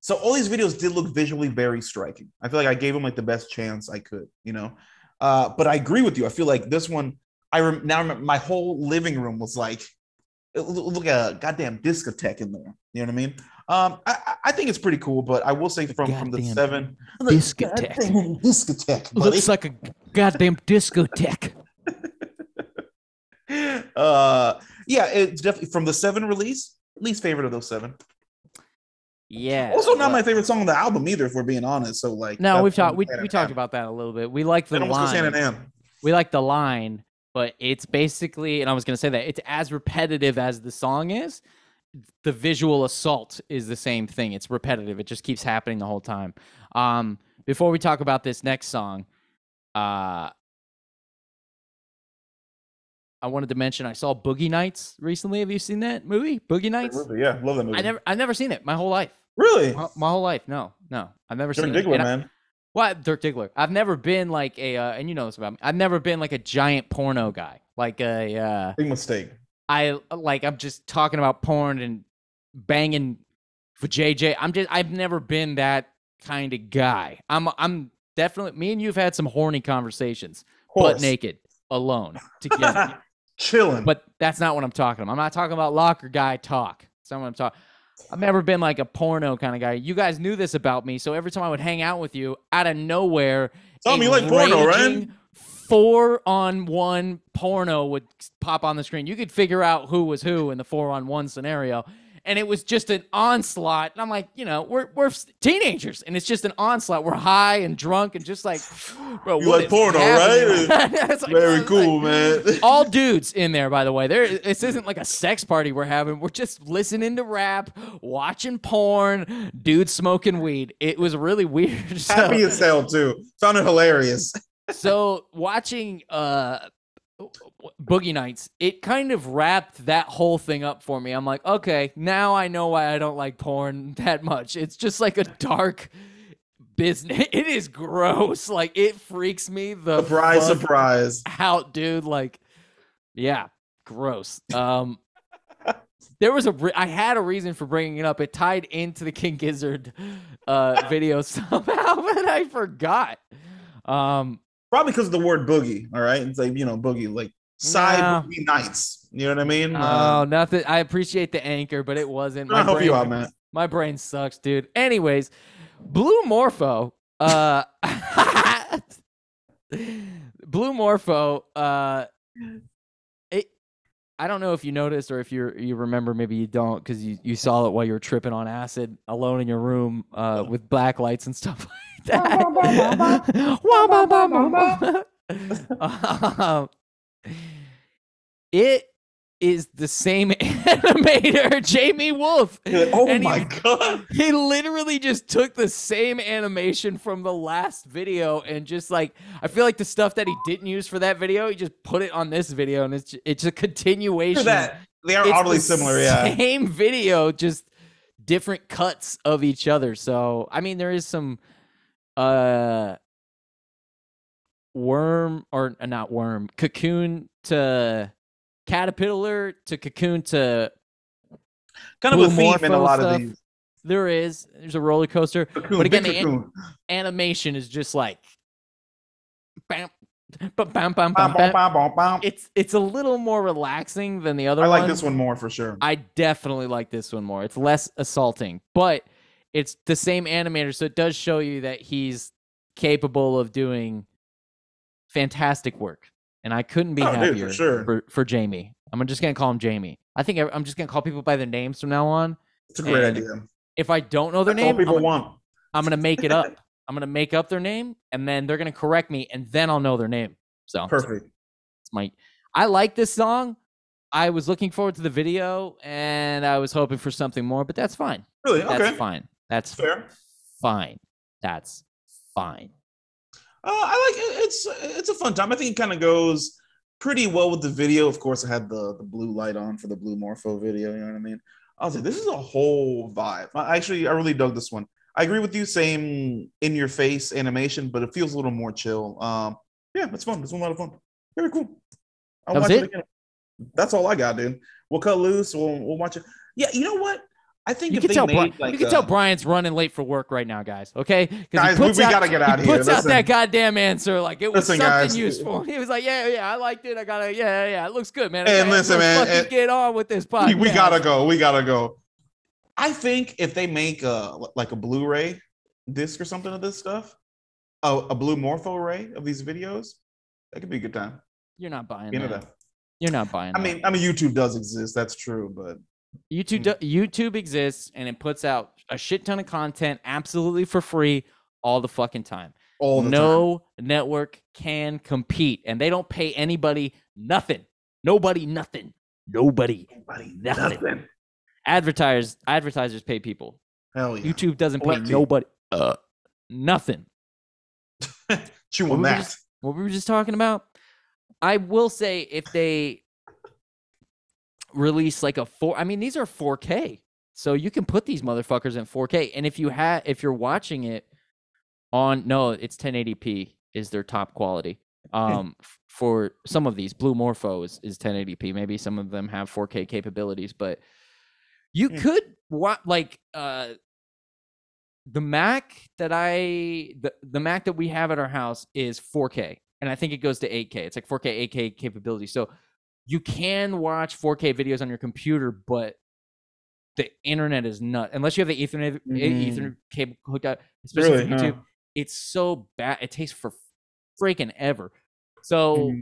So all these videos did look visually very striking. I feel like I gave them like the best chance I could, you know? But I agree with you. I feel like this one, I now remember my whole living room was like, look at a goddamn discotheque in there. You know what I mean? I think it's pretty cool, but I will say from the seven. Discotheque. Goddamn discotheque, buddy. Looks like a goddamn discotheque. Yeah, it's definitely from the seven release, least favorite of those seven. Yeah. Also, not my favorite song on the album either, if we're being honest. So like, no, we talked about that a little bit. We like the line. We like the line, but it's basically, and I was gonna say that it's as repetitive as the song is. The visual assault is the same thing. It's repetitive. It just keeps happening the whole time. Before we talk about this next song, I wanted to mention I saw Boogie Nights recently. Have you seen that movie? Boogie Nights? Yeah, love that movie. I've never seen it my whole life. Really? My whole life. No. I've never seen it. Dirk Diggler, man. What? Dirk Diggler. I've never been like a, and you know this about me, I've never been like a giant porno guy. Like a... big mistake. I'm just talking about porn and banging for JJ. I've never been that kind of guy. I'm definitely, me and you have had some horny conversations. Butt naked. Alone. Together. Chilling, but that's not what I'm talking about. I'm not talking about locker guy talk. That's not what I'm talking. I've never been like a porno kind of guy. You guys knew this about me, so every time I would hang out with you, out of nowhere, Tommy, you like porno, right? 4-on-1 porno would pop on the screen. You could figure out who was who in the 4-on-1 scenario, and it was just an onslaught. And I'm like, you know, we're teenagers, and it's just an onslaught. We're high and drunk and just like, bro, you like porno, happening? Right? Like, very cool, like, man. All dudes in there, by the way. This isn't like a sex party we're having. We're just listening to rap, watching porn, dudes smoking weed. It was really weird. So. Happy as hell too. Found it hilarious. So watching Boogie Nights, it kind of wrapped that whole thing up for me. I'm like, okay, now I know why I don't like porn that much. It's just like a dark business. It is gross. Like, it freaks me the surprise out, dude. Like, yeah, gross. There was I had a reason for bringing it up. It tied into the King Gizzard video somehow, but I forgot. Probably because of the word boogie, all right? It's like, you know, boogie, like side boogie nights. You know what I mean? Nothing. I appreciate the anchor, but it wasn't. I help you out, man. My brain sucks, dude. Anyways, Blue Morpho. I don't know if you noticed or if you remember, maybe you don't, because you saw it while you were tripping on acid alone in your room with black lights and stuff. It is the same animator, Jamie Wolf. Oh my God. He literally just took the same animation from the last video and just like, I feel like the stuff that he didn't use for that video, he just put it on this video, and it's a continuation. They are oddly similar, yeah. Same video, just different cuts of each other. So, I mean, there is some cocoon to caterpillar to cocoon to kind of a theme in a lot of these. There's a roller coaster, but again, the animation is just like bam, bam, bam, bam, bam. It's a little more relaxing than the other one. I like this one more for sure. I definitely like this one more. It's less assaulting, but it's the same animator, so it does show you that he's capable of doing fantastic work. And I couldn't be happier for Jamie. I'm just going to call him Jamie. I think I'm just going to call people by their names from now on. It's a great idea. If I don't know their name, I'm going to make it up. I'm going to make up their name, and then they're going to correct me, and then I'll know their name. So perfect. I like this song. I was looking forward to the video, and I was hoping for something more, but that's fine. Really? Okay. That's fine. That's fair. Fine. That's fine. I like it. It's a fun time. I think it kind of goes pretty well with the video. Of course, I had the blue light on for the Blue Morpho video. You know what I mean? I was like, this is a whole vibe. I really dug this one. I agree with you. Same in your face animation, but it feels a little more chill. Yeah, it's fun. It's a lot of fun. Very cool. That was it? That's all I got, dude. We'll cut loose. We'll watch it. Yeah, you know what? I think you can tell Brian's running late for work right now, guys. Okay, guys, we gotta get out of here. He puts out that goddamn answer like it was something useful. He was like, yeah, I liked it. I gotta, yeah, it looks good, man. And listen, man, fucking get on with this podcast. We gotta go. I think if they make a Blu-ray disc or something of this stuff, a blue morpho array of these videos, that could be a good time. You're not buying that. You're not buying. I mean, YouTube does exist. That's true, but. YouTube exists, and it puts out a shit ton of content absolutely for free all the fucking time. No network can compete, and they don't pay anybody nothing. Nobody nothing. Advertisers pay people. Hell yeah. YouTube doesn't pay nobody nothing. What we were just talking about. I will say if they release like these are 4K, so you can put these motherfuckers in 4K, and if you're watching it on it's 1080p is their top quality. For some of these, Blue Morpho is 1080p. Maybe some of them have 4K capabilities, but you could watch like the Mac that the Mac that we have at our house is 4K, and I think it goes to 8K. It's like 4K 8K capability, so you can watch 4K videos on your computer, but the internet is nuts. Unless you have the Ethernet cable hooked up, especially for YouTube, it's so bad. It takes for freaking ever. So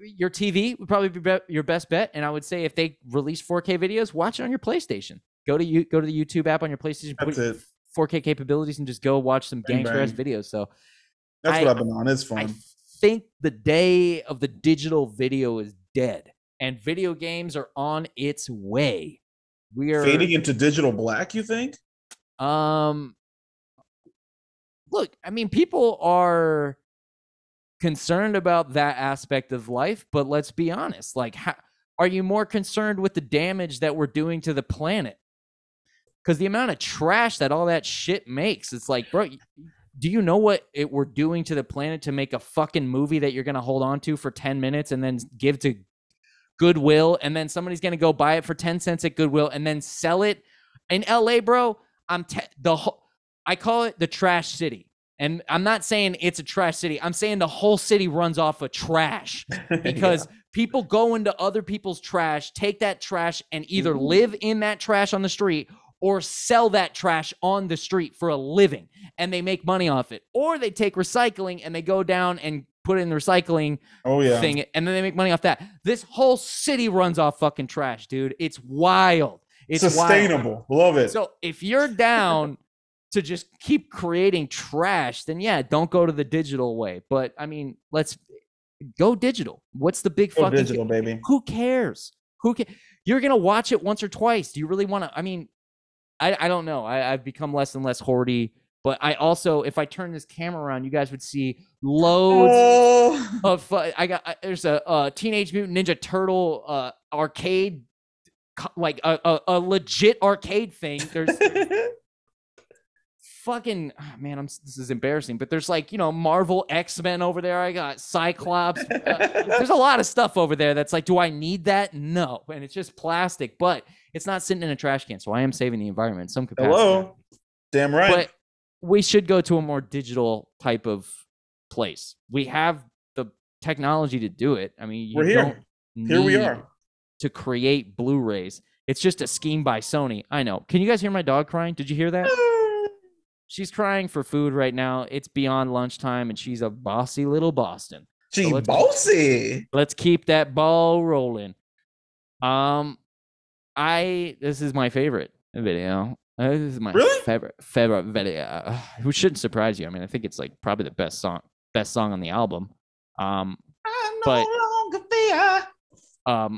your TV would probably be your best bet. And I would say if they release 4K videos, watch it on your PlayStation. Go to the YouTube app on your PlayStation, put 4K capabilities, and just go watch some gangster ass videos. So that's what I've been on. It's fun. I think the day of the digital video is dead, and video games are on its way. We are fading into digital black, you think? Look, I mean, people are concerned about that aspect of life, but let's be honest. Like, are you more concerned with the damage that we're doing to the planet? Because the amount of trash that all that shit makes, it's like, bro... Do you know what we're doing to the planet to make a fucking movie that you're going to hold on to for 10 minutes and then give to Goodwill, and then somebody's going to go buy it for 10 cents at Goodwill and then sell it in LA, bro? I call it the trash city. And I'm not saying it's a trash city. I'm saying the whole city runs off of trash because people go into other people's trash, take that trash, and either live in that trash on the street or sell that trash on the street for a living, and they make money off it. Or they take recycling and they go down and put it in the recycling thing, and then they make money off that. This whole city runs off fucking trash, dude. It's wild. It's sustainable. Wild. Love it. So if you're down to just keep creating trash, then yeah, don't go to the digital way. But I mean, let's go digital. What's the big fucking digital, baby? Who cares? You're going to watch it once or twice. Do you really want to? I mean, I don't know. I've become less and less hoardy, but I also, if I turn this camera around, you guys would see loads of. There's a Teenage Mutant Ninja Turtle arcade, like a legit arcade thing. There's fucking man. This is embarrassing, but there's like Marvel X-Men over there. I got Cyclops. There's a lot of stuff over there that's like, do I need that? No, and it's just plastic, but. It's not sitting in a trash can, so I am saving the environment in some capacity. Hello. Damn right. But we should go to a more digital type of place. We have the technology to do it. I mean, we're here. Here we are. To create Blu-rays. It's just a scheme by Sony. I know. Can you guys hear my dog crying? Did you hear that? She's crying for food right now. It's beyond lunchtime, and she's a bossy little Boston. She's so bossy. Let's keep that ball rolling. This is my favorite video. This is my favorite video. Which shouldn't surprise you. I mean, I think it's like probably the best song on the album. Now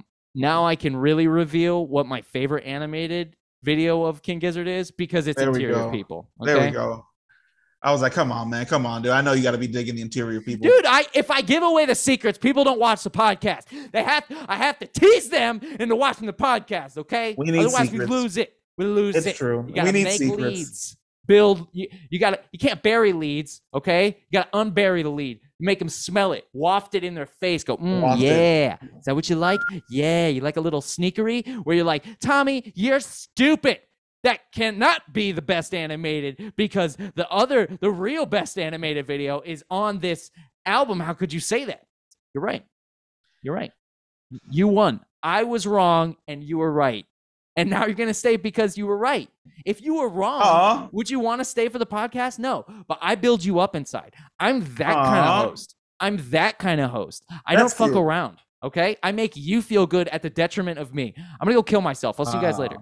I can really reveal what my favorite animated video of King Gizzard is, because it's Interior People. Okay? There we go. I was like, come on, man. Come on, dude. I know you got to be digging the Interior People. Dude, if I give away the secrets, people don't watch the podcast. I have to tease them into watching the podcast, okay? We need Otherwise, secrets. We lose it. We lose it's it. It's true. You got to make secrets. Leads. Build. You can't bury leads, okay? You got to unbury the lead. make them smell it, waft it in their face, go, yeah. Is that what you like? Yeah, you like a little sneakery where you're like, Tommy, you're stupid. That cannot be the best animated because the real best animated video is on this album. How could you say that? You're right. You're right. You won. I was wrong and you were right. And now you're going to stay because you were right. If you were wrong, would you want to stay for the podcast? No, but I build you up inside. I'm that kind of host. I'm that kind of host. I don't fuck around. Okay. I make you feel good at the detriment of me. I'm going to go kill myself. I'll see you guys later.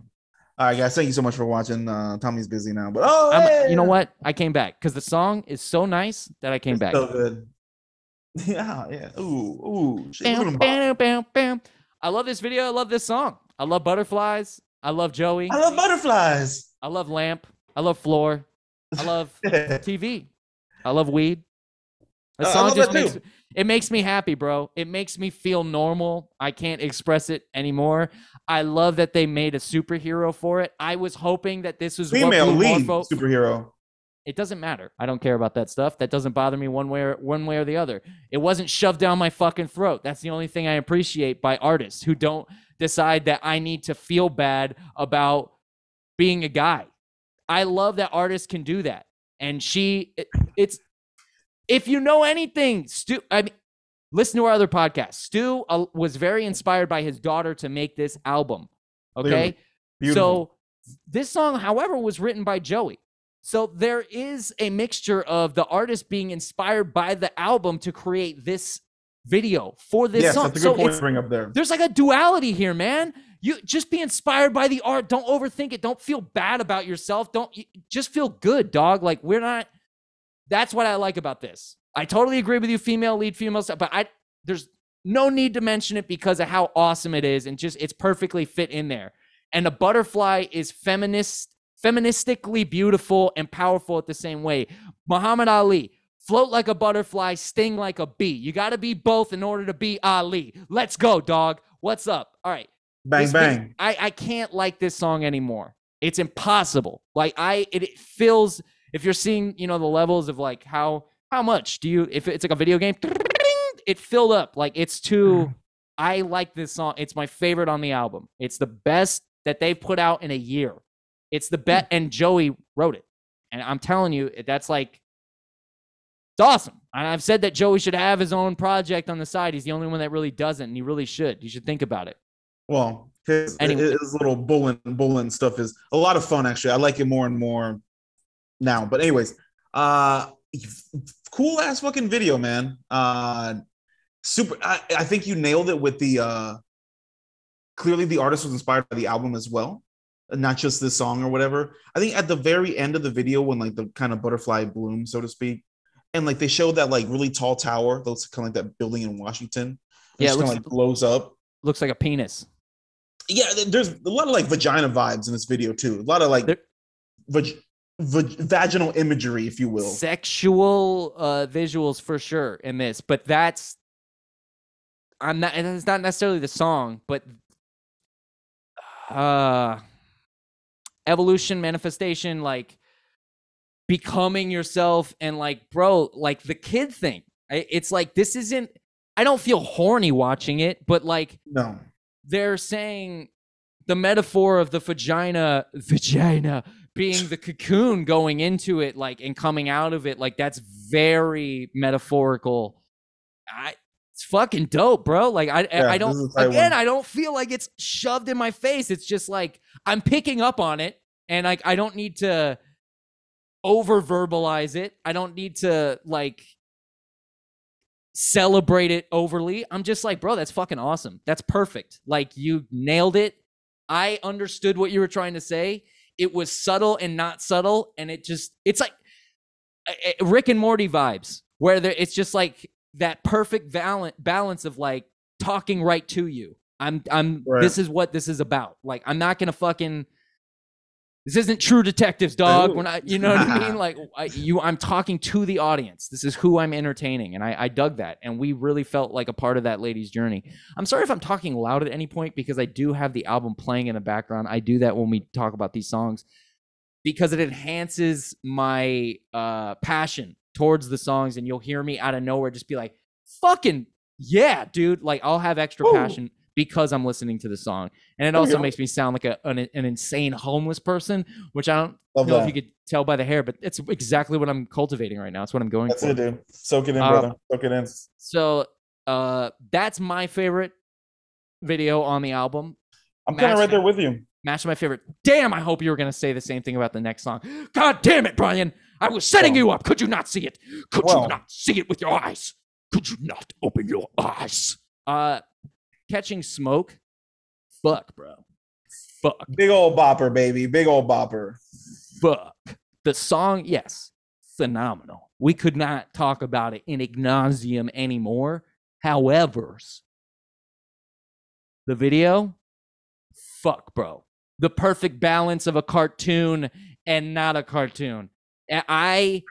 All right, guys. Thank you so much for watching. Tommy's busy now, but you know what? I came back because the song is so nice that I came back. So good. Yeah, yeah. Ooh, ooh. Bam, bam, bam, bam. I love this video. I love this song. I love butterflies. I love Joey. I love butterflies. I love lamp. I love floor. I love TV. I love weed. The song it makes me happy, bro. It makes me feel normal. I can't express it anymore. I love that they made a superhero for it. I was hoping that this was female lead superhero. It doesn't matter. I don't care about that stuff. That doesn't bother me one way or the other. It wasn't shoved down my fucking throat. That's the only thing I appreciate by artists who don't decide that I need to feel bad about being a guy. I love that artists can do that. And it's if you know anything, Stu, I mean, listen to our other podcast. Stu was very inspired by his daughter to make this album. Okay. Beautiful. So this song, however, was written by Joey. So there is a mixture of the artist being inspired by the album to create this video for this song. That's a good point to bring up there. There's like a duality here, man. You just be inspired by the art. Don't overthink it. Don't feel bad about yourself. Don't just feel good, dog. Like that's what I like about this. I totally agree with you, female lead, female stuff, but there's no need to mention it because of how awesome it is. And just, it's perfectly fit in there. And the butterfly is feministically beautiful and powerful at the same way. Muhammad Ali, float like a butterfly, sting like a bee. You got to be both in order to be Ali. Let's go, dog. What's up? All right. Bang, bang. I can't like this song anymore. It's impossible. Like it feels, if you're seeing, you know, the levels of like how much do you, if it's like a video game, it filled up. Like it's too, I like this song. It's my favorite on the album. It's the best that they've put out in a year. It's the bet, and Joey wrote it. And I'm telling you, that's like, it's awesome. And I've said that Joey should have his own project on the side. He's the only one that really doesn't, and he really should. You should think about it. Well, his little bullying stuff is a lot of fun, actually. I like it more and more now. But anyways, cool-ass fucking video, man. I think you nailed it with the, clearly the artist was inspired by the album as well. Not just this song or whatever. I think at the very end of the video, when like the kind of butterfly bloom, so to speak, and like they showed that like really tall tower, looks kind of like that building in Washington. Yeah, it kind of like blows up. Looks like a penis. Yeah, there's a lot of like vagina vibes in this video too. A lot of like vaginal imagery, if you will. Sexual visuals for sure in this, but and it's not necessarily the song, but evolution, manifestation, like becoming yourself, and like, bro, like the kid thing. It's like, this isn't, I don't feel horny watching it, but like, no, they're saying the metaphor of the vagina being the cocoon going into it, like, and coming out of it. Like, that's very metaphorical. It's fucking dope, bro. Like I don't feel like it's shoved in my face. It's just like I'm picking up on it, and like I don't need to over verbalize it. I don't need to like celebrate it overly. I'm just like, bro, that's fucking awesome. That's perfect. Like you nailed it. I understood what you were trying to say. It was subtle and not subtle, and it's like Rick and Morty vibes, where it's just like that perfect balance of like talking right to you. Right. This is what this is about. Like, I'm not going to fucking, this isn't True Detectives, dog. When I, you know what I mean? Like I'm talking to the audience. This is who I'm entertaining. And I dug that. And we really felt like a part of that lady's journey. I'm sorry if I'm talking loud at any point, because I do have the album playing in the background. I do that when we talk about these songs because it enhances my passion towards the songs, and you'll hear me out of nowhere just be like, fucking yeah, dude. Like, I'll have extra passion because I'm listening to the song. And it also makes me sound like an insane homeless person, which I don't know if you could tell by the hair, but it's exactly what I'm cultivating right now. It's what I'm going for. That's it, dude. Soak it in, brother. Soak it in. So that's my favorite video on the album. I'm kind of right there with you. Match my favorite. Damn, I hope you were going to say the same thing about the next song. God damn it, Brian. I was setting you up. Could you not see it? Could you not see it with your eyes? Could you not open your eyes? Catching Smoke. Fuck, bro. Fuck. Big old bopper, baby. Big old bopper. Fuck. The song, yes. Phenomenal. We could not talk about it in ignomium anymore. However, the video, fuck, bro. The perfect balance of a cartoon and not a cartoon. I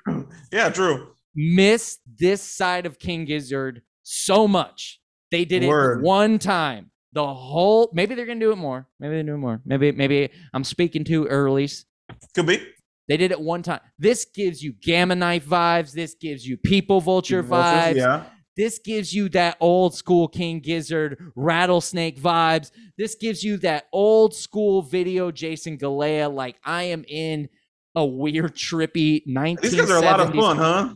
miss this side of King Gizzard so much. They did it one time. The whole, maybe they're gonna do it more. Maybe they do it more. Maybe I'm speaking too early. Could be. They did it one time. This gives you Gamma Knife vibes. This gives you People Vulture vibes. Yeah. This gives you that old school King Gizzard rattlesnake vibes. This gives you that old school video Jason Galea. Like, I am in a weird, trippy 1970s. These guys are a lot of fun, huh?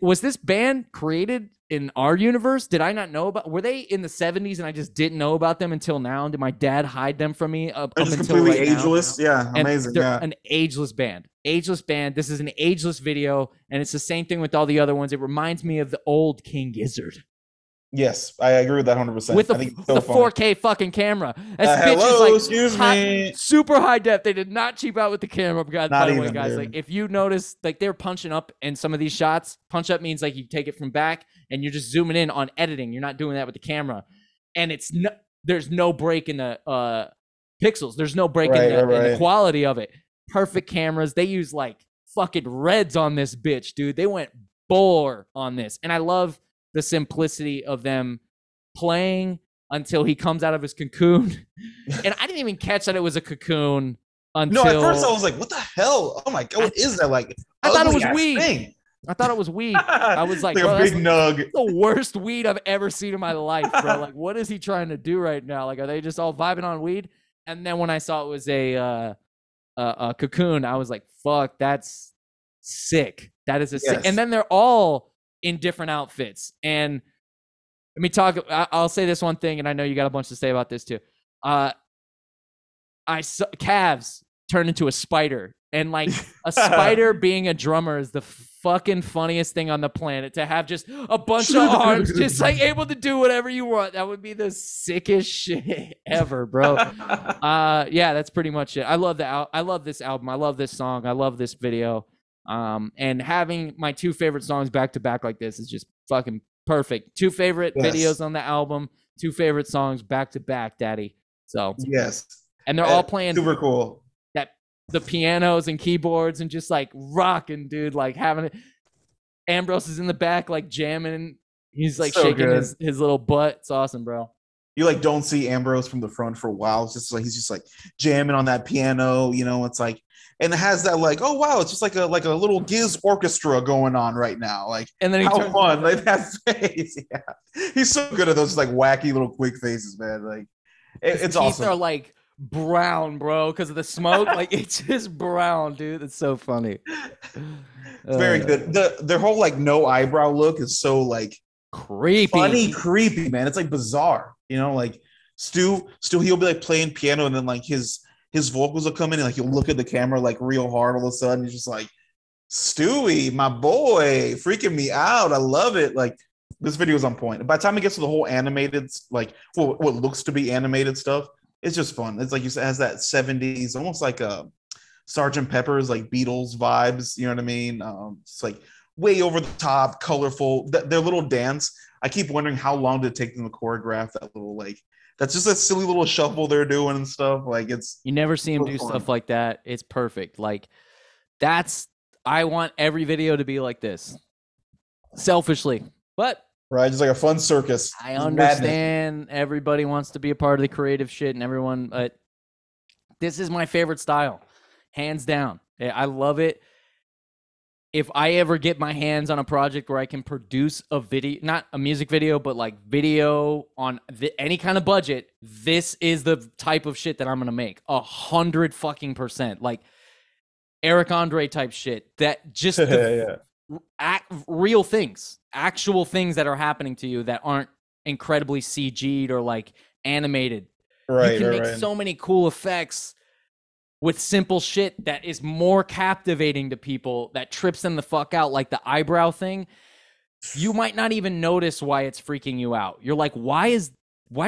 Was this band created in our universe? Did I not know about? Were they in the 70s and I just didn't know about them until now? Did my dad hide them from me? They're just completely ageless. Yeah, amazing. They're an ageless band. Ageless band. This is an ageless video, and it's the same thing with all the other ones. It reminds me of the old King Gizzard. Yes, I agree with that 100%. With the 4K fucking camera. Excuse me. Super high def. They did not cheap out with the camera. By the way, guys, like, if you notice, like, they're punching up in some of these shots. Punch up means like you take it from back and you're just zooming in on editing. You're not doing that with the camera, and there's no break in the pixels. There's no break in the quality of it. Perfect cameras. They use like fucking reds on this bitch, dude. They went bore on this. And I love the simplicity of them playing until he comes out of his cocoon. And I didn't even catch that it was a cocoon until... No, at first I was like, what the hell? Oh my God, what is that? Like, I thought it was weed. I thought it was weed. I was like, a big nug. The worst weed I've ever seen in my life, bro. Like, what is he trying to do right now? Like, are they just all vibing on weed? And then when I saw it was a cocoon, I was like, fuck, that's sick. That is a sick. And then they're all in different outfits. And let me talk. I'll say this one thing, and I know you got a bunch to say about this too. I saw Cavs turn into a spider, and like a spider being a drummer is the fucking funniest thing on the planet. To have just a bunch of arms, just like able to do whatever you want. That would be the sickest shit ever, bro. Yeah, that's pretty much it. I love the I love this album. I love this song. I love this video. And having my two favorite songs back to back like this is just fucking perfect. Two favorite videos on the album. Two favorite songs back to back, daddy. So and they're all playing super cool. The pianos and keyboards and just like rocking, dude, like having it. Ambrose is in the back like jamming. He's like so shaking his little butt. It's awesome, bro. You like don't see Ambrose from the front for a while. It's just like he's just like jamming on that piano, you know. It's like, and it has that like, oh wow, it's just like a little Giz orchestra going on right now. Like, and then how fun, like that face. Yeah, he's so good at those like wacky little quick faces, man. Like it's awesome. Are like brown, bro, because of the smoke. Like, it's just brown, dude. It's so funny. It's very good. Their whole like no eyebrow look is so like creepy, funny, creepy, man. It's like bizarre, you know. Like Stu, he'll be like playing piano, and then like his vocals will come in, and like he'll look at the camera like real hard. All of a sudden, he's just like, Stewie, my boy, freaking me out. I love it. Like, this video is on point. By the time it gets to the whole animated, like what looks to be animated stuff, it's just fun. It's like you said, it has that 70s, almost like a Sgt. Pepper's, like Beatles vibes. You know what I mean? It's like way over the top, colorful. Their little dance. I keep wondering how long did it take them to choreograph that little, like, that's just that silly little shuffle they're doing and stuff. Like, it's, you never see them do stuff like that. It's perfect. Like, I want every video to be like this. Selfishly, but. Right, just like a fun circus. I understand everybody wants to be a part of the creative shit and everyone, but this is my favorite style, hands down. I love it. if I ever get my hands on a project where I can produce a video, not a music video, but like video on any kind of budget, this is the type of shit that I'm going to make. 100 fucking percent. Like Eric Andre type shit that just real things, actual things that are happening to you that aren't incredibly CG'd or like animated. Right, you can make so many cool effects with simple shit that is more captivating to people, that trips them the fuck out, like the eyebrow thing. You might not even notice why it's freaking you out. You're like, why do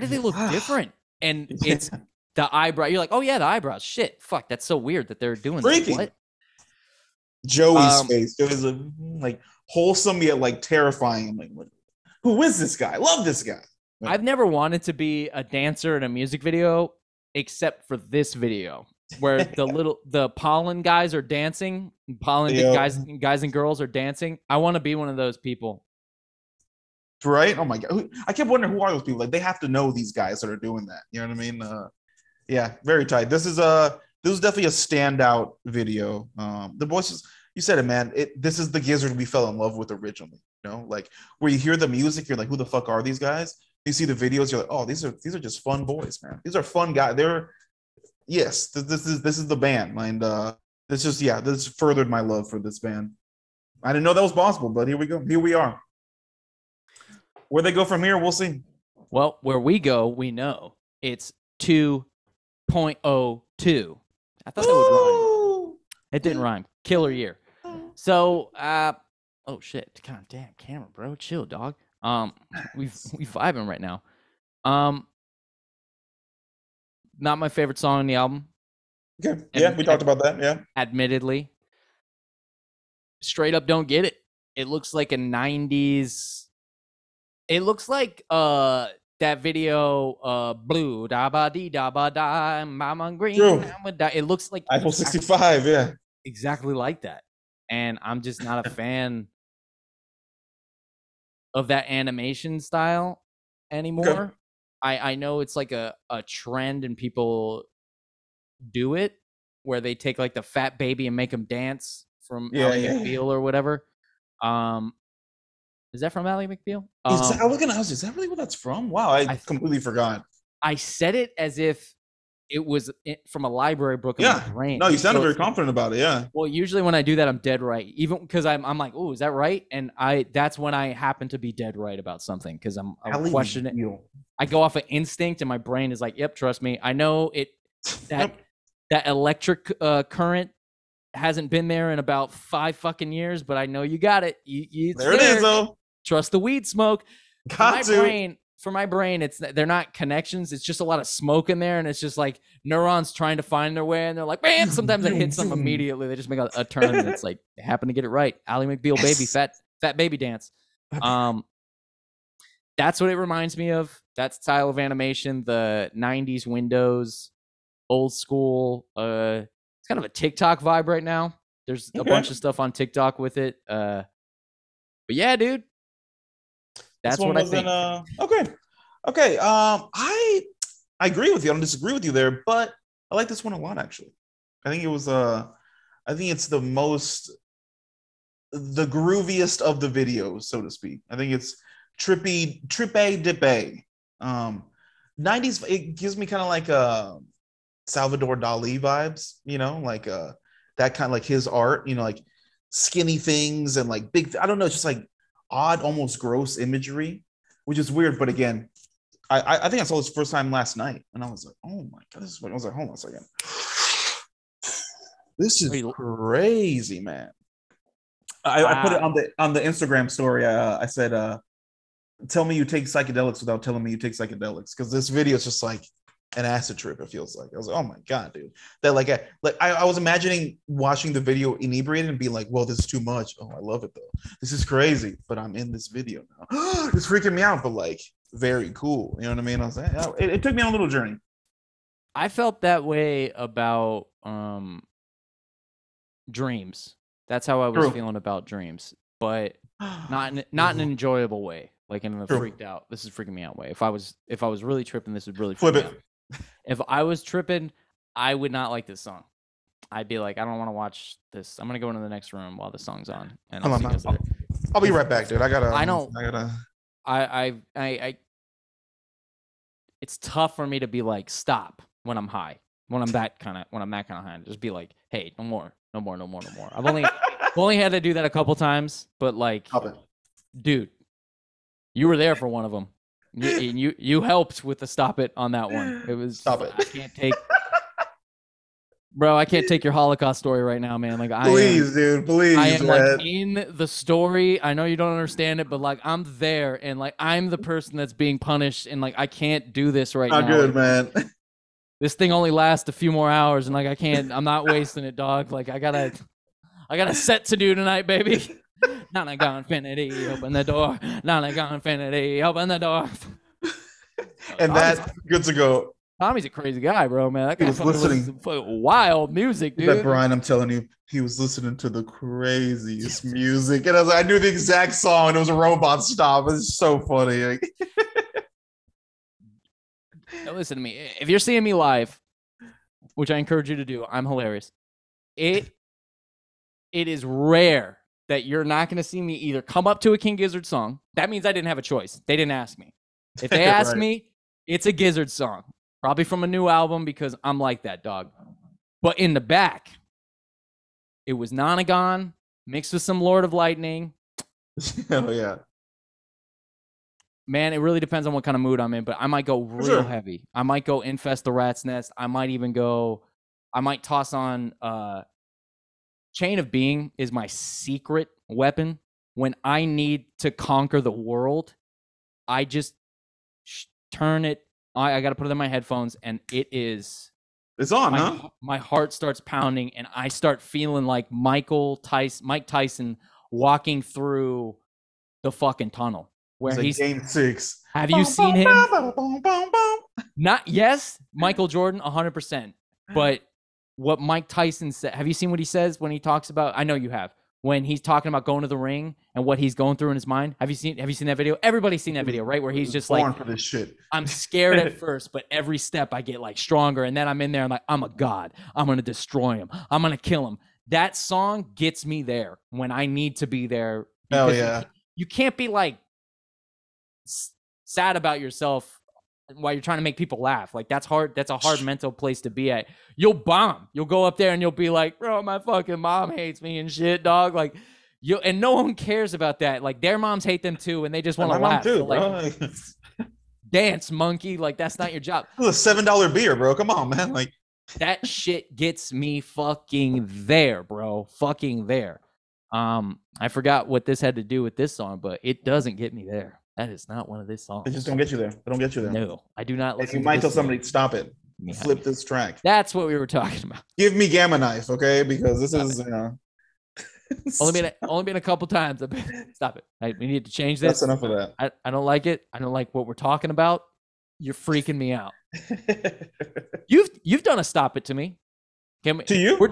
they look different? And it's the eyebrow. You're like, oh yeah, the eyebrows. Shit, fuck, that's so weird that they're doing that. What? Joey's face. It was like wholesome yet like terrifying. I'm like, who is this guy? I love this guy. Like, I've never wanted to be a dancer in a music video except for this video, where the pollen guys are dancing, guys and girls are dancing. I want to be one of those people. Right? Oh my God. I kept wondering, who are those people? Like, they have to know these guys that are doing that. You know what I mean? Yeah, very tight. This is definitely a standout video. The voices, you said it, man. This is the Gizzard we fell in love with originally. You know, like where you hear the music, you're like, who the fuck are these guys? You see the videos, you're like, oh, these are just fun boys, man. These are fun guys. Yes, this is the band, and this furthered my love for this band. I didn't know that was possible, but here we go. Here we are. Where they go from here, we'll see. Well, where we go, we know. It's 2.02. I thought that would rhyme. It didn't rhyme. Killer year. So, oh shit! God damn, camera, bro, chill, dog. We vibing right now. Not my favorite song on the album. Okay. Yeah, we talked about that. Yeah. Admittedly. Straight up don't get it. It looks like a 90s. It looks like that video blue da ba dee da ba da mama green. It looks like Eiffel 65, yeah. Exactly like that. And I'm just not a fan of that animation style anymore. Okay. I know it's like a trend and people do it where they take like the fat baby and make him dance from Ally McBeal or whatever. Is that from Ally McBeal? I was going to ask, is that really what that's from? Wow, I completely forgot. I said it as if it was from a library book in my brain. No, you sounded very confident about it, yeah. Well, usually when I do that, I'm dead right. Even because I'm like, oh, is that right? And that's when I happen to be dead right about something because I'm questioning it. I go off of instinct, and my brain is like, "Yep, trust me. I know it. That electric current hasn't been there in about 5 fucking years, but I know you got it. There it is, though. Trust the weed smoke. For my brain, they're not connections. It's just a lot of smoke in there, and it's just like neurons trying to find their way, and they're like, bam. Sometimes I hit some immediately. They just make a turn, and it's like they happen to get it right. Ally McBeal, baby, fat baby dance. That's what it reminds me of. That style of animation, the 90s Windows, old school. It's kind of a TikTok vibe right now. There's a bunch of stuff on TikTok with it. But yeah, dude. That's what I think. Okay. I agree with you. I don't disagree with you there, but I like this one a lot, actually. I think it was I think it's the grooviest of the videos, so to speak. I think it's trippy dippy 90s. It gives me kind of like Salvador Dali vibes, you know, like that kind of like his art, you know, like skinny things and like big, I don't know, just like odd, almost gross imagery, which is weird. But again, I think I saw this first time last night and I was like, oh my God, this is what I was like, hold on a second, this is crazy, man. I put it on the Instagram story. I said tell me you take psychedelics without telling me you take psychedelics, because this video is just like an acid trip, it feels like. I was like, oh my God, dude. That I was imagining watching the video inebriated and be like, well, this is too much. Oh, I love it though. This is crazy, but I'm in this video now. It's freaking me out, but like very cool. You know what I mean? I was like, yeah, it took me on a little journey. I felt that way about dreams. That's how I was feeling about dreams, but not in an enjoyable way. Like in a freaked out, this is freaking me out way. If I was really tripping, this would really freak me out. If I was tripping, I would not like this song. I'd be like, I don't want to watch this. I'm gonna go into the next room while the song's on. And I'll be right back, dude. I it's tough for me to be like, stop when I'm high. When I'm that kind of high, just be like, hey, no more. I've only had to do that a couple times, but like, dude, you were there for one of them. You helped with the stop it on that one. It was stop it. I can't take your Holocaust story right now, man. Like, Please, dude. I am like in the story. I know you don't understand it, but like, I'm there, and like, I'm the person that's being punished, and like, I can't do this right now. Good, like, man. This thing only lasts a few more hours, and like, I can't. I'm not wasting it, dog. Like, I got a set to do tonight, baby. Nonagon Infinity, open the door. Nonagon Infinity, open the door. And that's good to go. Tommy's a crazy guy, bro, man. That guy was listening to wild music, dude. Brian, I'm telling you, he was listening to the craziest music. And I knew the exact song, and it was a Robot Stop. It's so funny. Now listen to me. If you're seeing me live, which I encourage you to do, I'm hilarious. It is rare that you're not going to see me either come up to a King Gizzard song. That means I didn't have a choice. They didn't ask me. If they asked me, it's a Gizzard song. Probably from a new album, because I'm like that, dog. But in the back, it was Nonagon mixed with some Lord of Lightning. Hell yeah. Man, it really depends on what kind of mood I'm in, but I might go real heavy. I might go Infest the Rat's Nest. I might toss on... Chain of Being is my secret weapon. When I need to conquer the world, I just turn it. I got to put it in my headphones, and it is... It's on, huh? My heart starts pounding, and I start feeling like Mike Tyson walking through the fucking tunnel. Where he's like Game 6. Have you seen him? Yes, Michael Jordan, 100%. But... what Mike Tyson said. Have you seen what he says when he talks about... I know you have. When he's talking about going to the ring and what he's going through in his mind. Have you seen that video? Everybody's seen that video, right? Where he's just like, for this shit. I'm scared at first, but every step I get like stronger. And then I'm in there and like, I'm a god. I'm going to destroy him. I'm going to kill him. That song gets me there when I need to be there. Hell yeah. You can't be like sad about yourself while you're trying to make people laugh. Like, that's hard. That's a hard mental place to be at. You'll bomb. You'll go up there and you'll be like, bro, my fucking mom hates me and shit, dog. Like, and no one cares about that. Like, their moms hate them too, and they just want to laugh. Too, so, like, dance, monkey. Like, that's not your job. It was a $7 beer, bro. Come on, man. Like, that shit gets me fucking there, bro. Fucking there. I forgot what this had to do with this song, but it doesn't get me there. That is not one of these songs. They just don't get you there. They don't get you there. No, I do not. You might tell somebody, stop it. Yeah. Flip this track. That's what we were talking about. Give me Gamma Knife, okay? Because this is... only been a couple times. Stop it. We need to change this. That's enough of that. I don't like it. I don't like what we're talking about. You're freaking me out. You've done a stop it to me. Can we, to you? We're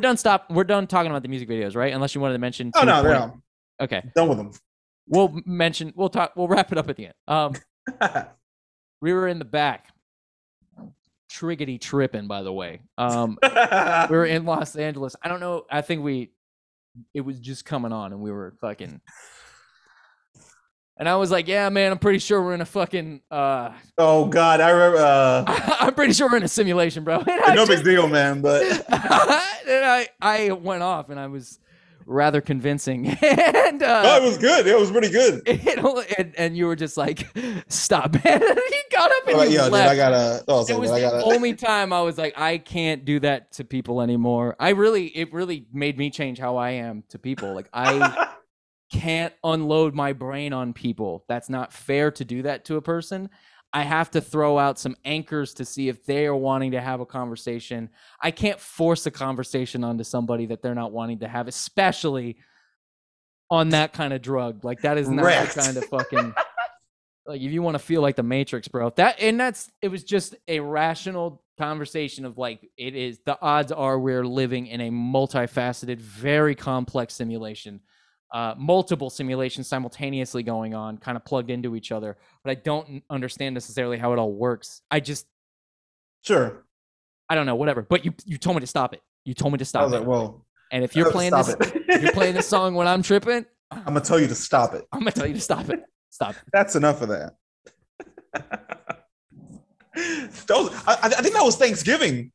done. We're done talking about the music videos, right? Unless you wanted to mention... Oh, no, they're out. Okay. Done with them. We'll wrap it up at the end. We were in the back. Triggity tripping, by the way. We were in Los Angeles. I don't know. I think it was just coming on, and we were fucking... And I was like, yeah, man, I'm pretty sure we're in a fucking... Oh, God, I remember... I'm pretty sure we're in a simulation, bro. No big deal, man, but... and I went off, and I was... rather convincing, and it was good. It was pretty good. And you were just like, stop it. You got up and left. It was the only time I was like, I can't do that to people anymore. It really made me change how I am to people. Like, I can't unload my brain on people. That's not fair to do that to a person. I have to throw out some anchors to see if they are wanting to have a conversation. I can't force a conversation onto somebody that they're not wanting to have, especially on that kind of drug. Like, that is not the kind of fucking... like, if you want to feel like the Matrix, bro. It was just a rational conversation of like, it is... the odds are we're living in a multifaceted, very complex simulation. Multiple simulations simultaneously going on, kind of plugged into each other, but I don't understand necessarily how it all works. I just... Sure. I don't know, whatever. But you told me to stop it. You told me to stop. I was like, "Whoa!" And if you're playing this, if you're playing this song when I'm tripping, I'm gonna tell you to stop it. I'm gonna tell you to stop it. Stop it. That's enough of that. I think that was Thanksgiving.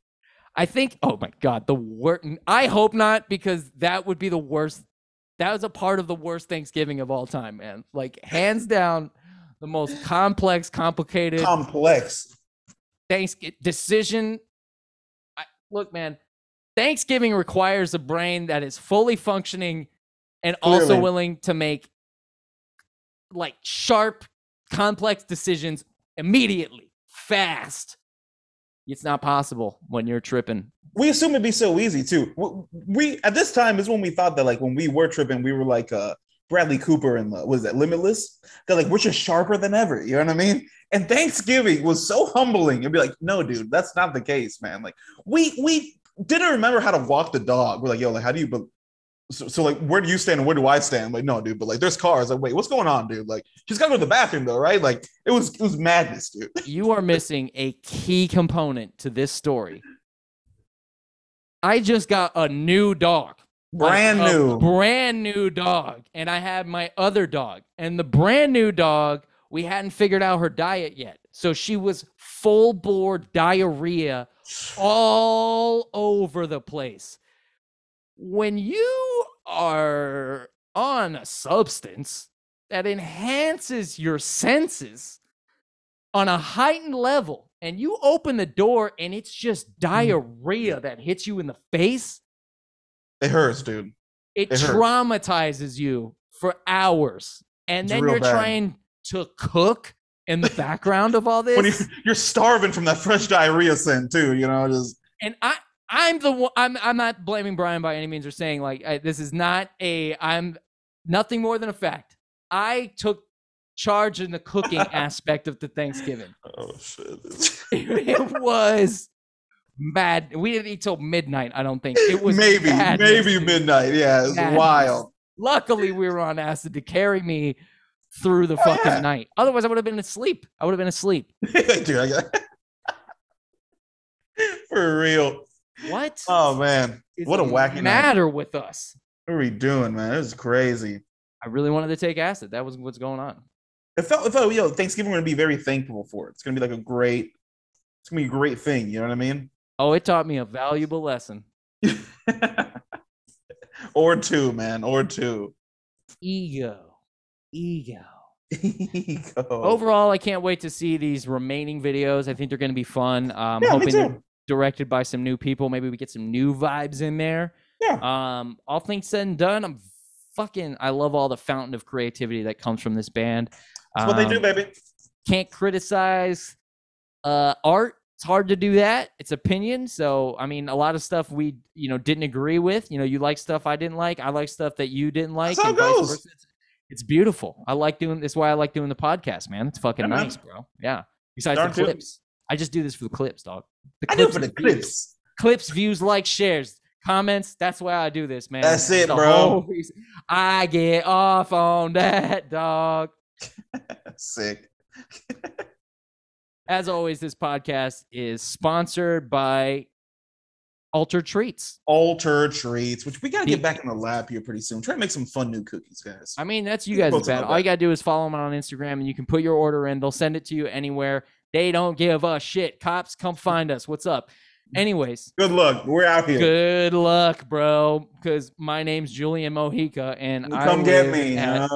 I think. Oh my God, the worst. I hope not, because that would be the worst. That was a part of the worst Thanksgiving of all time, man. Like, hands down, the most complicated Thanksgiving decision. Look, man, Thanksgiving requires a brain that is fully functioning and also willing to make like sharp, complex decisions immediately, fast. It's not possible when you're tripping. We assume it'd be so easy too. We at this time is when we thought that, like, when we were tripping, we were like Bradley Cooper and what is that, Limitless? They're like, we're just sharper than ever. You know what I mean? And Thanksgiving was so humbling. You'd be like, no, dude, that's not the case, man. Like, we didn't remember how to walk the dog. We're like, yo, like, how do you? But so like, where do you stand and where do I stand? Like, no, dude, but like, there's cars. Like, wait, what's going on, dude? Like, she's got to go to the bathroom though, right? Like, it was madness, dude. You are missing a key component to this story. I just got a new dog. Brand new dog. And I had my other dog. And the brand new dog, we hadn't figured out her diet yet. So she was full bore diarrhea all over the place. When you are on a substance that enhances your senses on a heightened level, and you open the door and it's just diarrhea that hits you in the face. It hurts, dude. It traumatizes you for hours. And then you're trying to cook in the background of all this. When you're starving from that fresh diarrhea scent too, you know, just. And I'm the one, I'm not blaming Brian by any means or saying like, this is not I'm nothing more than a fact. I took charge in the cooking aspect of the Thanksgiving. Oh shit. It was bad. We didn't eat till midnight, I don't think. It was maybe midnight. Yeah, it was wild. Luckily we were on acid to carry me through the fucking night. Otherwise I would have been asleep. Dude, I got for real. What? Oh man, what a wacky matter with us. What are we doing, man? It was crazy. I really wanted to take acid. That was what's going on. It felt yo, Thanksgiving, we're gonna be very thankful for it. It's gonna be like it's gonna be a great thing. You know what I mean? Oh, it taught me a valuable lesson. Or two, man. Or two. Ego. Overall, I can't wait to see these remaining videos. I think they're gonna be fun. Hoping they're directed by some new people. Maybe we get some new vibes in there. Yeah. All things said and done, I love all the fountain of creativity that comes from this band. That's what they do, baby. Can't criticize art. It's hard to do that. It's opinion. So, I mean, a lot of stuff we, didn't agree with. You like stuff I didn't like. I like stuff that you didn't like. That's how it goes. It's beautiful. I like doing this. Why I like doing the podcast, man. It's fucking nice, bro. Yeah. Besides the clips. I just do this for the clips, dog. I do it for the clips. Clips, views, likes, shares, comments. That's why I do this, man. That's it, bro. I get off on that, dog. Sick. As always, this podcast is sponsored by Alter Treats. Which we got to get back in the lab here pretty soon. Try to make some fun new cookies, guys. I mean, that's you guys' bad. All you got to do is follow them on Instagram, and you can put your order in. They'll send it to you anywhere. They don't give a shit. Cops, come find us. What's up? Anyways. Good luck. We're out here. Good luck, bro. Because my name's Julian Mojica, and I get me at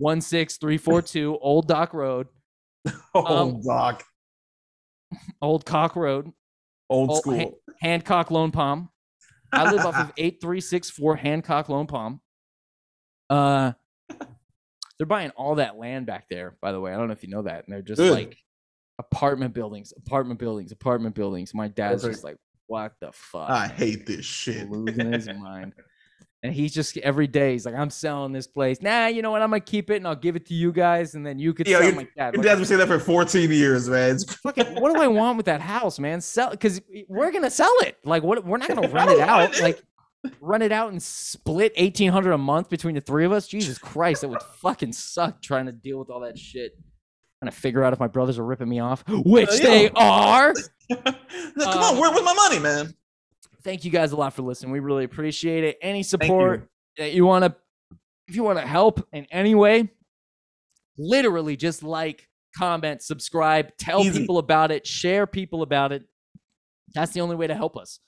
16342 Old Dock Road. Old Cock Road. Old school. Hancock Lone Palm. I live off of 8364 Hancock Lone Palm. They're buying all that land back there, by the way. I don't know if you know that. And they're just like apartment buildings. My dad's just like, what the fuck? I hate this shit. Losing his mind. And he's just every day, he's like, I'm selling this place. Nah, you know what? I'm going to keep it and I'll give it to you guys. And then you could sell my dad. Your dad's been saying that for 14 years, man. What do I want with that house, man? Because we're going to sell it. Like, we're not going to rent it out. Like, run it out and split $1,800 a month between the three of us. Jesus Christ, that would fucking suck trying to deal with all that shit. Trying to figure out if my brothers are ripping me off, which they are. Come on, where's my money, man? Thank you guys a lot for listening. We really appreciate it. Any support that you want to, if you want to help in any way, literally just like, comment, subscribe, tell people about it, share people about it. That's the only way to help us.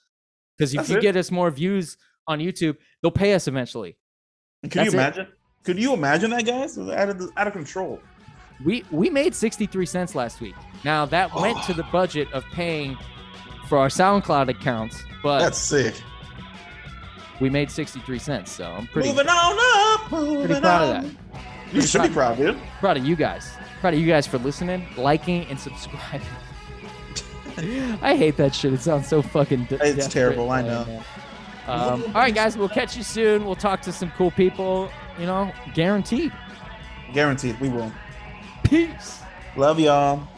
Because if you get us more views on YouTube, they'll pay us eventually. Can you imagine? Could you imagine that, guys? It was out of control. We made 63 cents last week. Now, that went to the budget of paying for our SoundCloud accounts, but that's sick. We made 63 cents, so I'm pretty proud of that. You should be proud, dude. Proud of you guys. Proud of you guys for listening, liking, and subscribing. I hate that shit. It sounds so fucking it's terrible. I know. All right, guys. We'll catch you soon. We'll talk to some cool people. You know, guaranteed. Guaranteed. We will. Peace. Love y'all.